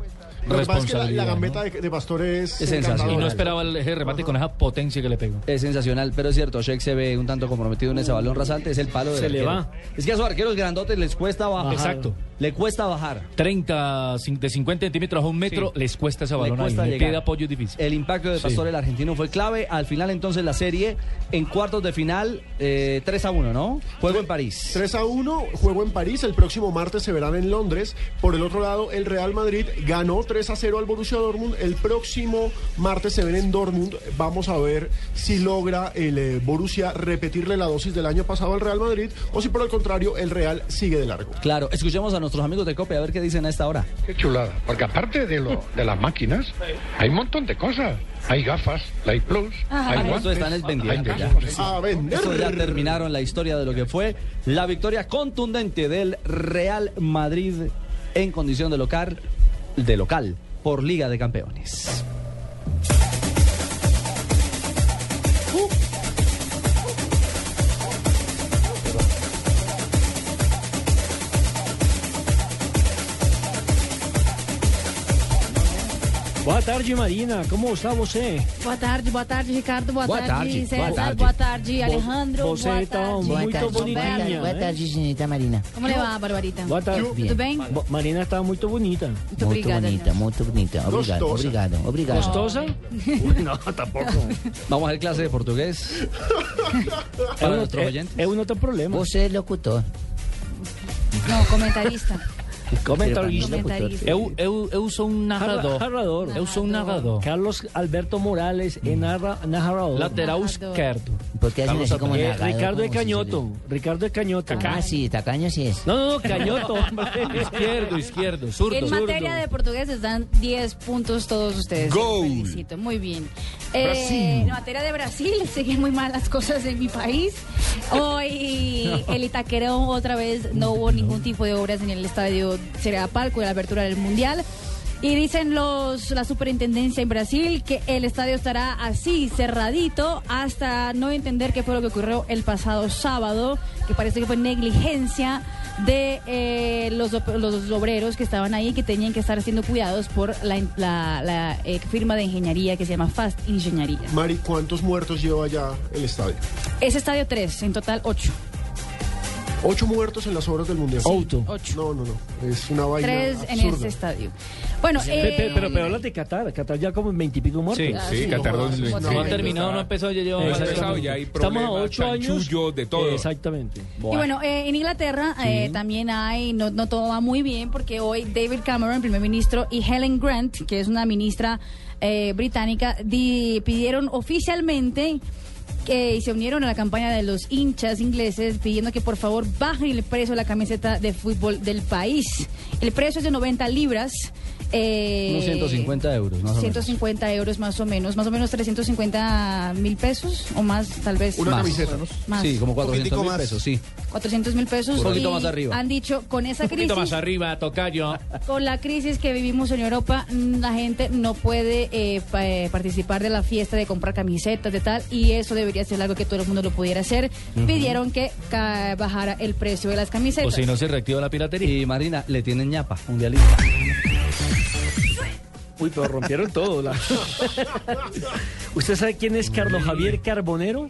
Lo que pasa es que la, la gambeta, ¿no?, de, de Pastor es, es sensacional. Y no esperaba el eje remate. Ajá. Con esa potencia que le pegó. Es sensacional, pero es cierto, Sheck se ve un tanto comprometido en ese balón rasante, es el palo de Se arquero. Le va. Es que a esos arqueros grandotes les cuesta bajar. Exacto. Le cuesta bajar. treinta, de cincuenta centímetros a un metro, sí, les cuesta ese balón. Le cuesta ahí, le pide apoyo difícil. El impacto de Pastor, sí, el argentino, fue clave. Al final, entonces, la serie en cuartos de final, eh, tres a uno, ¿no? Juego en París. tres a uno, juego en París. El próximo martes se verán en Londres. Por el otro lado, el Real Madrid ganó tres a cero al Borussia Dortmund. El próximo martes se ven en Dortmund. Vamos a ver si logra el eh, Borussia repetirle la dosis del año pasado al Real Madrid o si por el contrario el Real sigue de largo. Claro, escuchemos a nuestros amigos de COPE a ver qué dicen a esta hora. Qué chulada, porque aparte de lo de las máquinas, hay un montón de cosas. Hay gafas, hay plus, ah, hay guantes. Están es vendiendo ya. A vender. Eso ya terminaron la historia de lo que fue la victoria contundente del Real Madrid en condición de local. de local por Liga de Campeones. Boa tarde, Marina. Como está você? Boa tarde, boa tarde, Ricardo. Boa, boa tarde, tarde, César. Boa tarde, boa tarde, Alejandro. Você boa está tarde. muito boa tarde, bonitinha, boa, né? Boa tarde, senhorita Marina. Como le va, Barbarita? Boa tarde. Tudo Bien. bem? Bo Marina está muito bonita. Muito, muito obrigada, bonita, Alejandro. Muito bonita. Obrigado, obrigado, obrigado. Gostosa? No, tampoco. Vamos a hacer clase de portugués. Para nuestros oyentes. Es un otro problema. Você é locutor. No, comentarista. Comentarista. Comentarista. Eu, eu, eu sou um narrador. narrador. Eu sou um narrador. Carlos Alberto Morales é narra, narrador. Lateral esquerdo. Porque Carlos assim como narrador. Ricardo é canhoto. Ricardo é canhoto. Ah, sim, tacaño sim é. Não, não, canhoto. Esquerdo, esquerdo, surdo. Em matéria de português dan diez puntos todos vocês. Gol. Felicito, muy bien. Eh, en materia de Brasil, siguen muy mal las cosas en mi país. Hoy el Itaquerão otra vez no hubo ningún tipo de obras en el estadio Será Parco de la apertura del Mundial. Y dicen los la superintendencia en Brasil que el estadio estará así, cerradito, hasta no entender qué fue lo que ocurrió el pasado sábado, que parece que fue negligencia de eh, los, los obreros que estaban ahí, que tenían que estar siendo cuidados por la, la, la eh, firma de ingeniería que se llama Fast Ingeniería. Mari, ¿cuántos muertos lleva ya el estadio? Ese estadio tres, en total ocho. Ocho muertos en las obras del Mundial. Ocho. Sí, no, no, no. Es una vaina Tres absurda. En ese estadio. Bueno, sí, eh... Pero, pero, pero hablas de Qatar. Qatar ya como veintipico muertos. Sí, ah, sí, sí, Qatar dos mil veinte. No, no ha terminado, no ha empezado. Ya lleva empezado, ya hay problemas. Estamos a ocho años. De todo. Exactamente. Buah. Y bueno, eh, en Inglaterra sí. eh, también hay... No, no todo va muy bien porque hoy David Cameron, primer ministro, y Helen Grant, que es una ministra eh, británica, di, pidieron oficialmente... que se unieron a la campaña de los hinchas ingleses pidiendo que por favor bajen el precio de la camiseta de fútbol del país. El precio es de noventa libras. Eh, Unos ciento cincuenta euros, más ciento cincuenta o menos. euros más o menos, más o menos trescientos cincuenta mil pesos o más, tal vez. Una más, camiseta, ¿no? Más. Sí, como cuatrocientos mil pesos, sí. cuatrocientos mil pesos. Un poquito más arriba. Han dicho, con esa crisis... Un poquito más arriba, tocayo. Con la crisis que vivimos en Europa, la gente no puede eh, pa, eh, participar de la fiesta, de comprar camisetas, de tal, y eso debería ser algo que todo el mundo lo pudiera hacer. Uh-huh. Pidieron que ca- bajara el precio de las camisetas. O si no, se reactiva la piratería. Y Marina, le tienen ñapa, mundialista. Uy, pero rompieron todo. La... ¿Usted sabe quién es Carlos Javier Carbonero,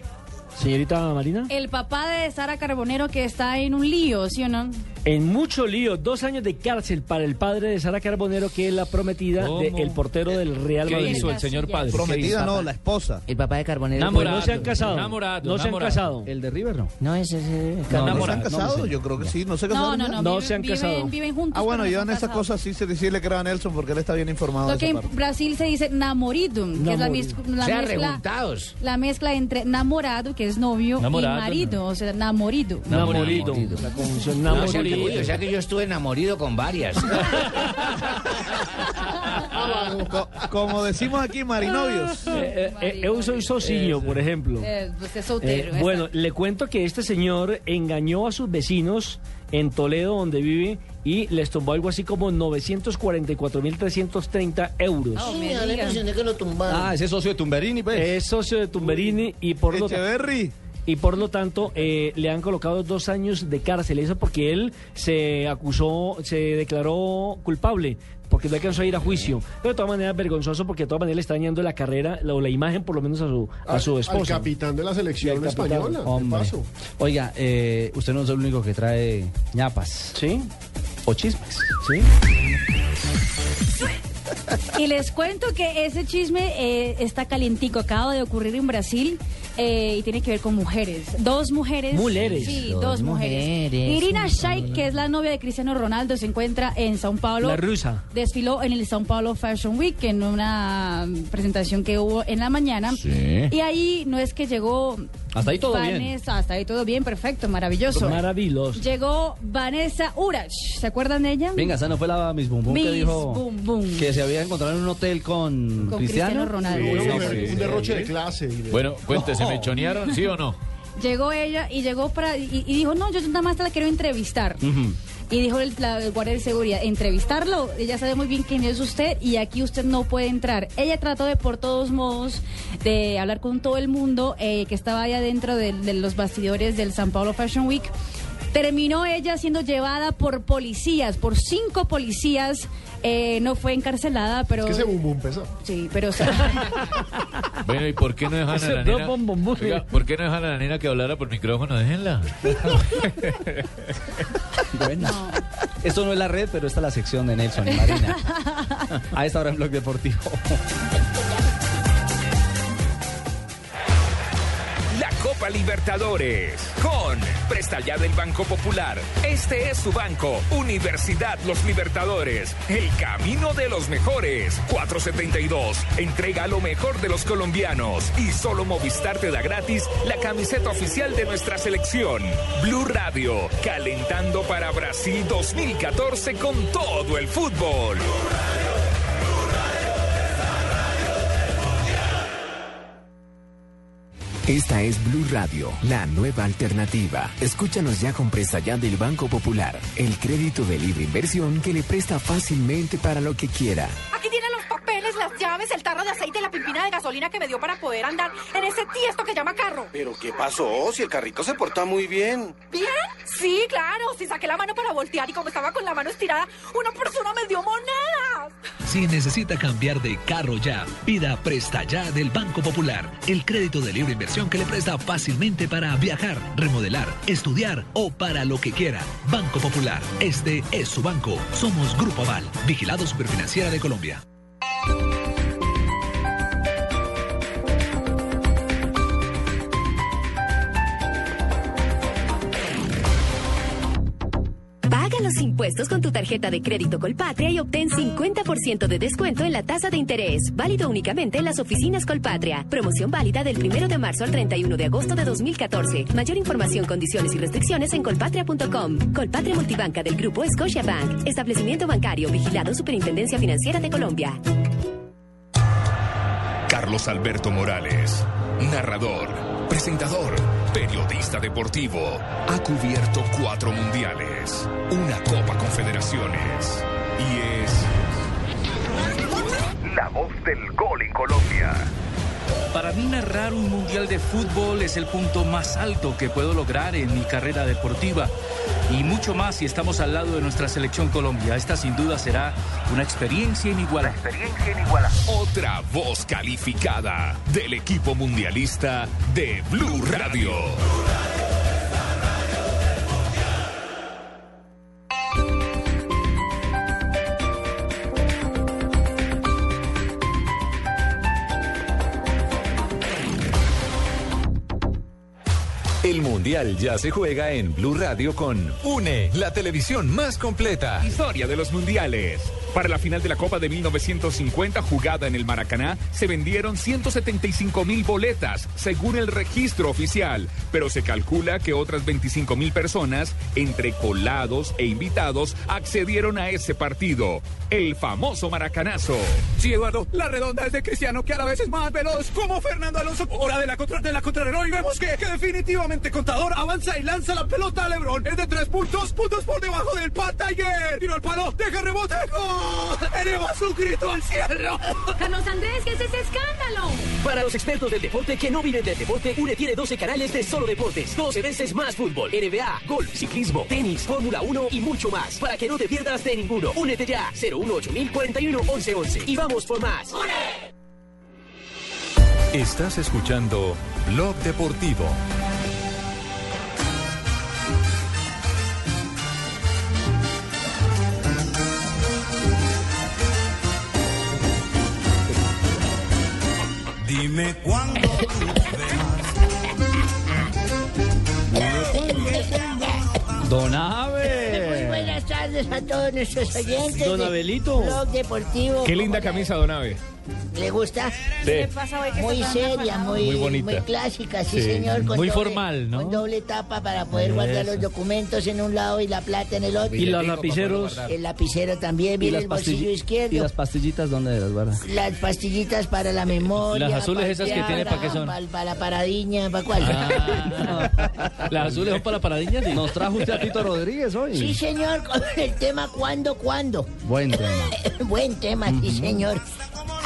señorita Marina? El papá de Sara Carbonero, que está en un lío, ¿sí o no? En mucho lío. Dos años de cárcel para el padre de Sara Carbonero, que es la prometida del de portero del Real Madrid. ¿Qué hizo el señor padre? Prometida no, la esposa. El papá de Carbonero. Namorado, no se han casado. Namorado, no se han casado. ¿El de River no? No, ese es... El... No, no, ¿no se han casado? No, yo creo que sí. ¿No se casaron? No, no, no. No viven, se han casado. Viven, viven juntos. Ah, bueno, yo en esas cosas sí, sí le creo a Nelson, porque él está bien informado. Lo que en parte. Brasil se dice namoridum, que es la, mis, la mezcla... Rejuntados. La mezcla entre namorado, que es novio, namorado, y marido, no. O sea, namorido. Namorido. La conjunción namorido. Uy, o sea que yo estuve enamorido con varias. como, como decimos aquí, marinovios. Eh, eh, yo soy socinio, por ejemplo. Eh, pues soltero, eh, bueno, le cuento que este señor engañó a sus vecinos en Toledo, donde vive, y les tumbó algo así como novecientos cuarenta y cuatro mil trescientos treinta euros. Ah, oh, me da la impresión de que lo tumbaron. Ah, ese es socio de Tumberini, pues. Es socio de Tumberini. Uy, y por lo tanto... Y por lo tanto, eh, le han colocado dos años de cárcel. Eso porque él se acusó, se declaró culpable, porque no alcanzó a ir a juicio. Pero de todas maneras, vergonzoso, porque de todas maneras le está dañando la carrera, o la, la imagen, por lo menos, a su, a su esposa. Al capitán de la selección española, de paso. Oiga, eh, usted no es el único que trae ñapas. ¿Sí? O chismes. ¿Sí? Y les cuento que ese chisme eh, está calientico, acaba de ocurrir en Brasil eh, y tiene que ver con mujeres. Dos mujeres. Mujeres. Sí, dos, dos mujeres. mujeres. Irina Shayk, que es la novia de Cristiano Ronaldo, se encuentra en Sao Paulo. La rusa. Desfiló en el Sao Paulo Fashion Week en una presentación que hubo en la mañana. Sí. Y ahí no es que llegó... Hasta ahí todo Vanessa, bien. Hasta ahí todo bien, perfecto, maravilloso. Maravilloso. Llegó Vanessa Urach, ¿se acuerdan de ella? Venga, esa no fue la Miss Bum Bum que dijo Bum Bum, que se había encontrado en un hotel con, con Cristiano, Cristiano Ronaldo. Sí, no, sí, un derroche sí. de clase. De... Bueno, cuéntese, oh. ¿me chonearon, sí o no? Llegó ella y llegó para y, y dijo, no, yo nada más te la quiero entrevistar. Uh-huh. Y dijo el, la, el guardia de seguridad, entrevistarlo, ella sabe muy bien quién es usted y aquí usted no puede entrar. Ella trató de, por todos modos, de hablar con todo el mundo eh, que estaba allá dentro de, de los bastidores del San Paulo Fashion Week. Terminó ella siendo llevada por policías, por cinco policías. Eh, no fue encarcelada, pero... Es que ese bum bum pesó. Sí, pero... O sea... Bueno, ¿y por qué no dejan a la nena? Bum bum bum. Oiga, ¿por qué no dejan a la nena que hablara por micrófono? Déjenla. Bueno, no. Esto no es la red, pero esta es la sección de Nelson y Marina. A esta hora en Blog Deportivo. La Copa Libertadores con Presta Ya del Banco Popular. Este es su banco. Universidad Los Libertadores. El camino de los mejores. cuatro setenta y dos. Entrega lo mejor de los colombianos. Y solo Movistar te da gratis la camiseta oficial de nuestra selección. Blue Radio. Calentando para Brasil dos mil catorce con todo el fútbol. Esta es Blue Radio, la nueva alternativa. Escúchanos ya con Presta Ya del Banco Popular, el crédito de libre inversión que le presta fácilmente para lo que quiera. Aquí tiene los papeles, las llaves, el tarro de aceite y la pimpina de gasolina que me dio para poder andar en ese tiesto que llama carro. ¿Pero qué pasó? Si el carrito se porta muy bien. ¿Bien? Sí, claro, si saqué la mano para voltear y como estaba con la mano estirada, una persona me dio monedas. Si necesita cambiar de carro ya, pida Presta Ya del Banco Popular, el crédito de libre inversión que le presta fácilmente para viajar, remodelar, estudiar o para lo que quiera. Banco Popular, este es su banco. Somos Grupo Aval, Vigilado Superfinanciera de Colombia. Los impuestos con tu tarjeta de crédito Colpatria y obtén cincuenta por ciento de descuento en la tasa de interés. Válido únicamente en las oficinas Colpatria. Promoción válida del primero de marzo al treinta y uno de agosto de dos mil catorce. Mayor información, condiciones y restricciones en colpatria punto com. Colpatria Multibanca del Grupo Scotiabank. Establecimiento bancario vigilado Superintendencia Financiera de Colombia. Carlos Alberto Morales, narrador, presentador, periodista deportivo, ha cubierto cuatro mundiales, una Copa Confederaciones y es la voz del gol en Colombia. Para mí narrar un mundial de fútbol es el punto más alto que puedo lograr en mi carrera deportiva y mucho más si estamos al lado de nuestra selección Colombia. Esta sin duda será una experiencia inigualable. Experiencia inigualable. Otra voz calificada del equipo mundialista de Blue Radio. El Mundial ya se juega en Blue Radio con UNE, la televisión más completa. Historia de los mundiales. Para la final de la Copa de mil novecientos cincuenta jugada en el Maracaná, se vendieron ciento setenta y cinco mil boletas, según el registro oficial. Pero se calcula que otras veinticinco mil personas, entre colados e invitados, accedieron a ese partido. El famoso Maracanazo. Sí, Eduardo, la redonda es de Cristiano, que a la vez es más veloz, como Fernando Alonso. Hora de la contra, de la contrarreloj y vemos que, que definitivamente Contador avanza y lanza la pelota a LeBron. Es de tres puntos, puntos por debajo del Pat Tiger. Tiro al palo, deja rebote. ¡Oh! ¡Eleva su grito al cielo! Carlos Andrés, ¿qué es ese escándalo? Para los expertos del deporte que no viven del deporte, UNE tiene doce canales de solo deportes. doce veces más fútbol, N B A, golf, ciclismo, tenis, Fórmula uno y mucho más. Para que no te pierdas de ninguno. Únete ya. cero uno ocho cero cuatro uno uno uno uno uno. Y vamos por más. ¡UNE! Estás escuchando Blog Deportivo. Dime cuándo tú verás. Don Abe. Muy buenas tardes a todos nuestros oyentes. Don Abelito. Blog Deportivo. Qué linda camisa, don Abe. ¿Le gusta? Sí. Muy seria, muy, muy, bonita. Muy clásica, sí, sí. Señor. Con muy doble, formal, ¿no? Con doble tapa para poder Eso. guardar los documentos en un lado y la plata en el otro. Y, y los lapiceros. El lapicero también, mire el bolsillo izquierdo. ¿Y las pastillitas dónde las guardas? Las pastillitas para la memoria. Las azules esas que tiene, ¿para qué son? Para, para la paradiña, ¿para cuál? Ah, no. Las azules son para la paradiña. ¿Sí? Nos trajo usted a Tito Rodríguez hoy. Sí, señor, con el tema ¿cuándo, cuándo? Buen tema. Buen tema, sí, uh-huh. señor.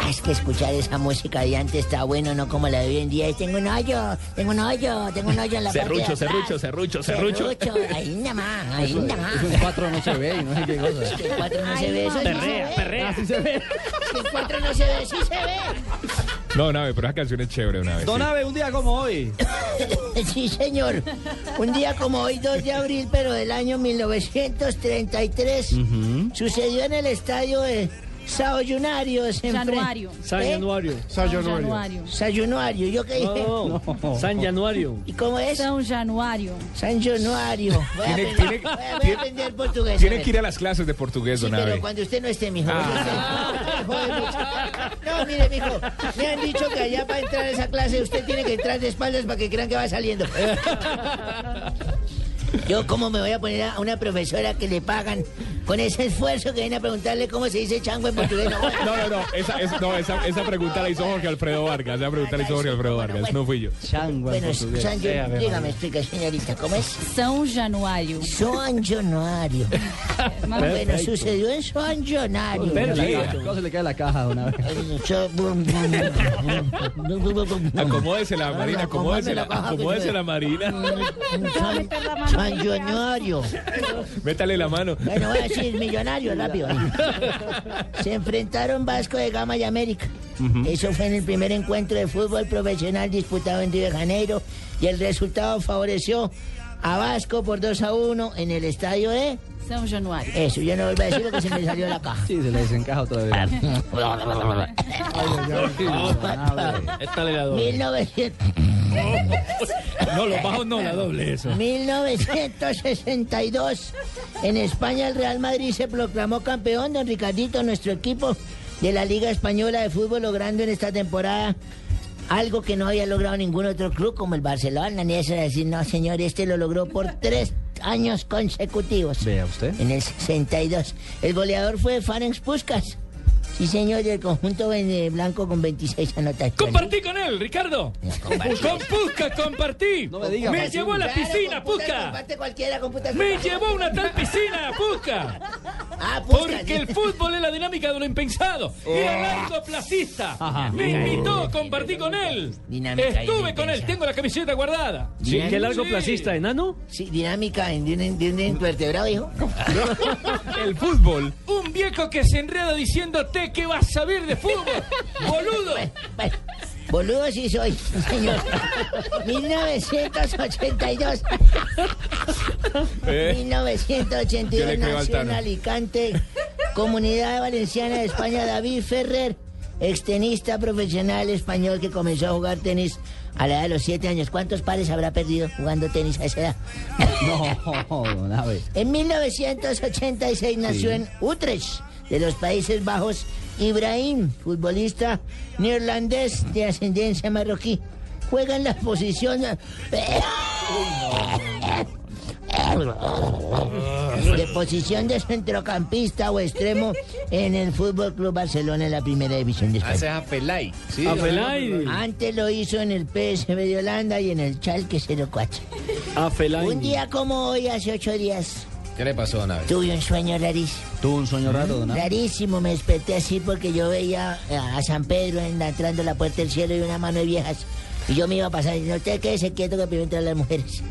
Es que escuchar esa música de antes está bueno, no como la de hoy en día. Tengo un hoyo, tengo un hoyo, tengo un hoyo en la cerrucho, parte de atrás. Cerrucho, cerrucho, cerrucho, cerrucho. Ahí nada más, ahí nada más. Es un cuatro no se ve y no sé qué cosa. Es que el cuatro no, no se ve, eso perrea, perrea. Sí se ve. El cuatro no se ve, sí se ve. No, Nave, pero esa canción es chévere, Nave. Don Nave, sí. Un día como hoy. Sí, señor. Un día como hoy, dos de abril, pero del año mil novecientos treinta y tres, uh-huh. sucedió en el estadio de Sayunario. Sanuario. San Januario. San Januario. San Januario. ¿Yo qué dije? No, no. San Januario. ¿Y cómo es? San Januario. San Januario. Voy, ¿Tiene, a, tiene, voy, a, voy a aprender portugués. Tiene que ir a las clases de portugués, sí, don Abe. Pero cuando usted no esté, mijo. Ah. Usted, no, mire, mijo. Me han dicho que allá para entrar a esa clase usted tiene que entrar de espaldas para que crean que va saliendo. Yo, ¿cómo me voy a poner a una profesora que le pagan con ese esfuerzo que viene a preguntarle cómo se dice chango en portugués. No, no, no, esa, es, no esa, esa pregunta la hizo Jorge Alfredo Vargas. Esa pregunta la hizo Jorge Alfredo Vargas, bueno, bueno, no fui yo. Chango en portugués. Bueno, dígame, dígame, explica, señorita, ¿cómo es? São Januário. São Januário. Bueno, sucedió en São Januário. ¿Cómo se le cae la caja de una vez? Acomódesela, Marina, acomódesela, acomódesela, Marina. São Januário. Métale la mano. Bueno, voy a decir Millonario, rápido. Se enfrentaron Vasco de Gama y América. Uh-huh. Eso fue en el primer encuentro de fútbol profesional disputado en Río de Janeiro. Y el resultado favoreció a Vasco por dos a uno en el estadio de... San Januario. Eso, yo no vuelvo a decir porque se me salió la caja. Sí, se le desencaja otra vez. Esta le la doble. mil novecientos No, los bajos no, la doble eso. mil novecientos sesenta y dos En España, el Real Madrid se proclamó campeón, don Ricardito, nuestro equipo de la Liga Española de Fútbol, logrando en esta temporada algo que no había logrado ningún otro club como el Barcelona, ni eso de decir, no señor, este lo logró por tres años consecutivos. Vea usted. En el sesenta y dos El goleador fue Ferenc Puskás. Sí, señor, del conjunto blanco con veintiséis anotaciones. Compartí con él, Ricardo. Con Puskás compartí. No me digas. Me llevó a la piscina, Puskás. Me llevó a una tal piscina, Puskás. Ah, porque el fútbol es la dinámica de lo impensado. Era largoplacista. Me invitó, compartí con él. Estuve con él, tengo la camiseta guardada. ¿Sí? ¿Qué largoplacista, enano? Sí, dinámica en un vertebrado, hijo. El fútbol. Un viejo que se enreda diciendo te. ¿Qué vas a saber de fútbol? ¡Boludo! Bueno, bueno, boludo sí soy, señor. mil novecientos ochenta y dos ¿Eh? mil novecientos ochenta y dos nació en Alicante, Comunidad Valenciana de España, David Ferrer, extenista profesional español que comenzó a jugar tenis a la edad de los siete años ¿Cuántos pares habrá perdido jugando tenis a esa edad? No, una vez. En mil novecientos ochenta y seis sí. nació en Utrecht, de los Países Bajos, Ibrahim, futbolista neerlandés de ascendencia marroquí. Juega en la posición de posición de centrocampista o extremo en el Fútbol Club Barcelona en la Primera División de España. Hace a Pelay. Sí, antes lo hizo en el P S V de Holanda y en el Schalke cero cuatro A Pelay. Un día como hoy, hace ocho días. ¿Qué le pasó, don Aves? Tuve un sueño rarísimo. ¿Tuvo un sueño raro, don Aves? Rarísimo, me desperté así porque yo veía a San Pedro entrando a la puerta del cielo y una mano de viejas. Y yo me iba a pasar y diciendo, usted quédese quieto que primero entran las mujeres.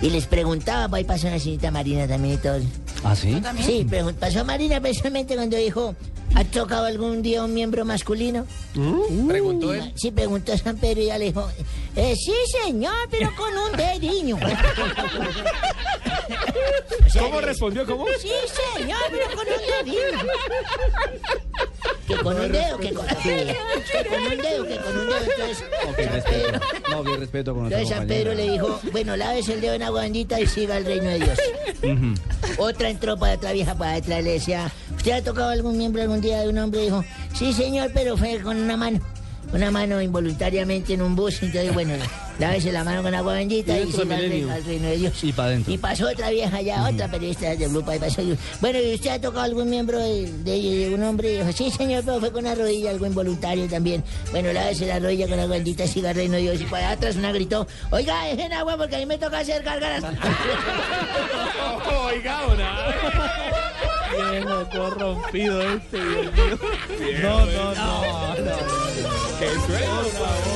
Y les preguntaba, pues ahí pasó una señorita Marina también y todo. ¿Ah, sí? Sí, pregun- pasó Marina personalmente cuando dijo, ¿ha tocado algún día un miembro masculino? Uh, ¿Preguntó él? Sí, preguntó San Pedro y ya le dijo, eh, sí señor, pero con un dediño. O sea, ¿cómo respondió? ¿Cómo? Sí, señor, pero con un dedito. Que con no un dedo, que con, que, que con un dedo, que con un dedo. Entonces, okay, Pedro, no, bien respeto con entonces San Pedro le dijo, bueno, laves el dedo en agua bendita y siga el reino de Dios. Uh-huh. Otra entró para otra vieja para detrás, le decía, ¿usted ha tocado algún miembro algún día de un hombre? Dijo, sí, señor, pero fue con una mano. Una mano involuntariamente en un bus, entonces bueno, lávese la mano con agua bendita y, y se va al, al reino de Dios. Y para adentro. Y pasó otra vieja allá, uh-huh. otra periodista de Blue País. Bueno, ¿y usted ha tocado algún miembro de, de, de un hombre? Y dijo, sí señor, pero fue con una rodilla, algo involuntario también. Bueno, lávese la rodilla con agua bendita y siga al reino de Dios. Y para atrás una gritó, oiga, dejen agua porque a mí me toca hacer gárgaras. Oiga, una... Viejo corrompido este, Dios mío. No, no, no, no, no. ¡Qué suelo, por favor!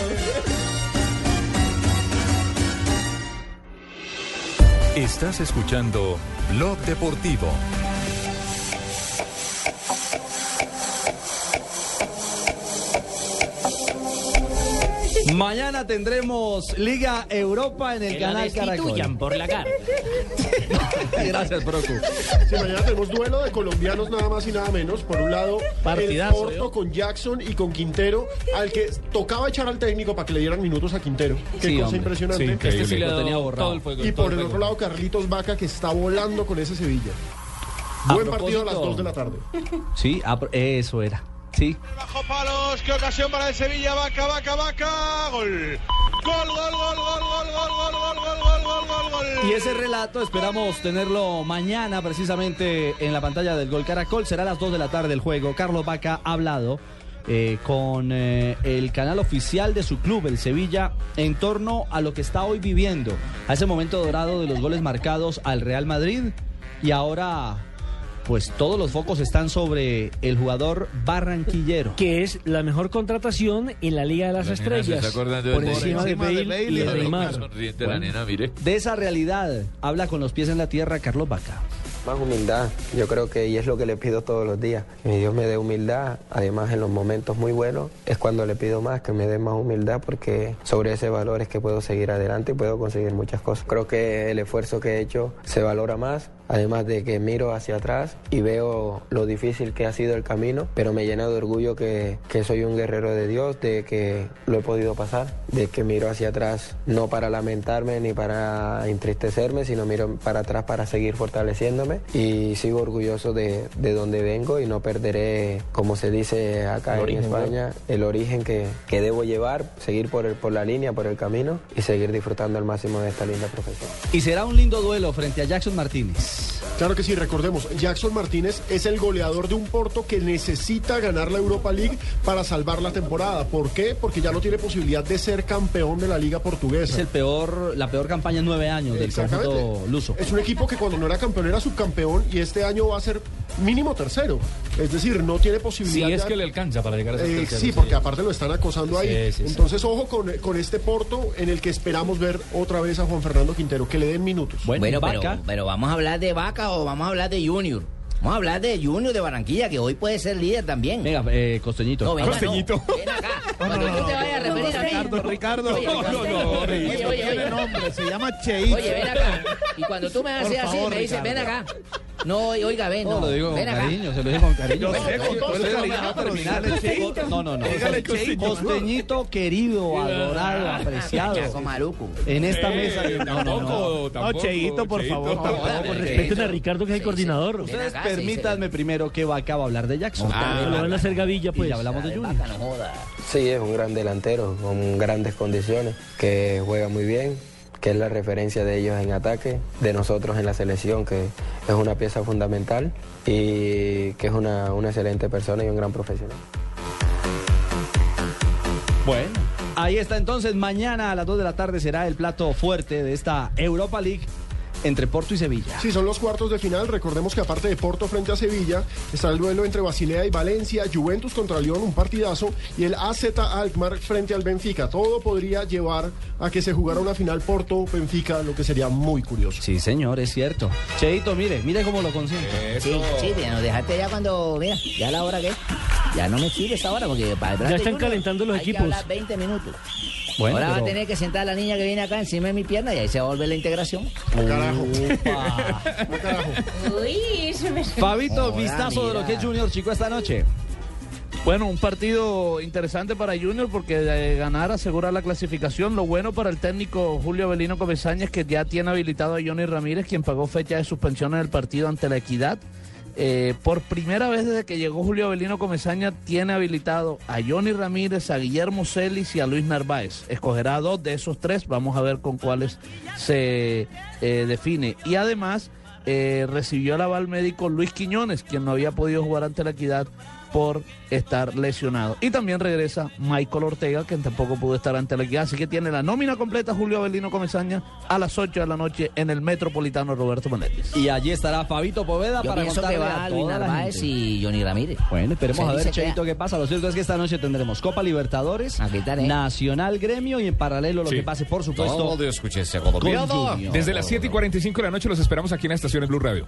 Estás escuchando Blog Deportivo. Mañana tendremos Liga Europa en el que canal Caracol. Por la cara. Gracias, Procu. Sí, mañana tenemos duelo de colombianos nada más y nada menos. Por un lado, partidazo, el Porto yo. con Jackson y con Quintero, al que tocaba echar al técnico para que le dieran minutos a Quintero. Qué sí, cosa hombre. impresionante. Sí, este sí lo tenía borrado. Todo el fuego, y por el, el otro lado, Carlitos Bacca, que está volando con ese Sevilla. A Buen partido a las dos de la tarde Sí, eso era. Sí. Bajo palos, qué ocasión para el Sevilla, Vaca, Vaca, Vaca, gol. Gol, gol, gol, gol, gol, gol, gol, gol, gol, gol, gol, gol, gol. Y ese relato esperamos tenerlo mañana precisamente en la pantalla del Gol Caracol. Será a las dos de la tarde el juego. Carlos Bacca ha hablado eh, con eh, el canal oficial de su club, el Sevilla, en torno a lo que está hoy viviendo, a ese momento dorado de los goles marcados al Real Madrid. Y ahora, pues todos los focos están sobre el jugador barranquillero, que es la mejor contratación en la Liga de las la Estrellas, por del... encima de Bale y de Neymar. Bueno, de esa realidad habla con los pies en la tierra Carlos Bacca. Más humildad, yo creo que y es lo que le pido todos los días, que mi Dios me dé humildad. Además, en los momentos muy buenos es cuando le pido más, que me dé más humildad, porque sobre ese valor es que puedo seguir adelante y puedo conseguir muchas cosas. Creo que el esfuerzo que he hecho se valora más, además de que miro hacia atrás y veo lo difícil que ha sido el camino, pero me llena de orgullo que, que soy un guerrero de Dios, de que lo he podido pasar, de que miro hacia atrás no para lamentarme ni para entristecerme, sino miro para atrás para seguir fortaleciéndome. Y sigo orgulloso de, de donde vengo y no perderé, como se dice acá en España, el origen que, que debo llevar, seguir por, el, por la línea, por el camino y seguir disfrutando al máximo de esta linda profesión. Y será un lindo duelo frente a Jackson Martínez. Claro que sí, recordemos, Jackson Martínez es el goleador de un Porto que necesita ganar la Europa League para salvar la temporada. ¿Por qué? Porque ya no tiene posibilidad de ser campeón de la Liga Portuguesa. Es el peor, la peor campaña en nueve años del conjunto luso. Es un equipo que cuando no era campeón era subcampeón. Campeón y este año va a ser mínimo tercero, es decir, no tiene posibilidad. Sí, es ya... que le alcanza para llegar a ser eh, tercero. Sí, porque sí. Aparte lo están acosando sí, ahí. Sí, Entonces, sí. ojo con, con este Porto en el que esperamos ver otra vez a Juan Fernando Quintero, que le den minutos. Bueno, bueno pero, pero ¿vamos a hablar de Bacca o vamos a hablar de Junior? Vamos a hablar de Junior de Barranquilla, que hoy puede ser líder también. Venga, eh, Costeñito. No, venga, Costeñito. No, ven acá. Cuando tú te vayas a referir a mí. Ricardo, Ricardo. Oye, no, no, no. Oye, oye, oye. Tiene nombre, se llama Cheito. Oye, ven acá. Y cuando tú me haces así, me dices, ven acá. No, oiga, ven, no. No, lo digo con cariño, se lo digo con cariño. No sé, con todo el No, no, no. Costeñito querido, adorado, apreciado. En esta mesa. No, no, no. Cheito, por favor, tampoco. Respeten a Ricardo, que es el coordinador. Ustedes permítanme primero que Bacca va a hablar de Jackson. Ah, lo van a hacer gavilla, pues. Y hablamos de Junior. No joda. Sí, es un gran delantero, con grandes condiciones, que juega muy bien, que es la referencia de ellos en ataque, de nosotros en la selección, que es una pieza fundamental y que es una, una excelente persona y un gran profesional. Bueno, ahí está entonces. Mañana a las dos de la tarde será el plato fuerte de esta Europa League entre Porto y Sevilla. Sí, son los cuartos de final. Recordemos que aparte de Porto frente a Sevilla, está el duelo entre Basilea y Valencia, Juventus contra Lyon, un partidazo, y el A Z Alkmaar frente al Benfica. Todo podría llevar a que se jugara una final Porto-Benfica, lo que sería muy curioso. Sí, señor, es cierto. Cheito, mire, mire cómo lo consiento. Sí, sí, nos dejaste ya cuando, mira, ya la hora que es. Ya no me sigues ahora porque para el Ya están turno, calentando los hay equipos. Que hablar veinte minutos. Bueno, ahora pero... va a tener que sentar a la niña que viene acá encima de mi pierna y ahí se va a volver la integración. ¡Oh, carajo! ¡Oh, carajo! Uy, se me... Fabito, Hola, vistazo mira. de lo que es Junior, chico, esta noche. Bueno, un partido interesante para Junior porque de ganar asegura la clasificación. Lo bueno para el técnico Julio Avelino Comesaña es que ya tiene habilitado a Johnny Ramírez, quien pagó fecha de suspensión en el partido ante la Equidad. Eh, por primera vez desde que llegó Julio Avelino Comesaña tiene habilitado a Johnny Ramírez, a Guillermo Celis y a Luis Narváez. Escogerá a dos de esos tres, vamos a ver con cuáles se eh, define. Y además eh, recibió el aval médico Luis Quiñones, quien no había podido jugar ante la Equidad por estar lesionado. Y también regresa Michael Ortega, quien tampoco pudo estar ante la Equidad. Así que tiene la nómina completa Julio Avelino Comesaña a las ocho de la noche en el Metropolitano Roberto Menéndez. Y allí estará Fabito Poveda Yo para contarle a, a Luis Narváez y Johnny Ramírez. Bueno, esperemos a ver, Cheito, qué pasa. Lo cierto es que esta noche tendremos Copa Libertadores, Nacional, Gremio y en paralelo lo sí. que pase, por supuesto. Todo de escucharse, con Desde las siete y cuarenta y cinco de la noche los esperamos aquí en la estación Blue Radio.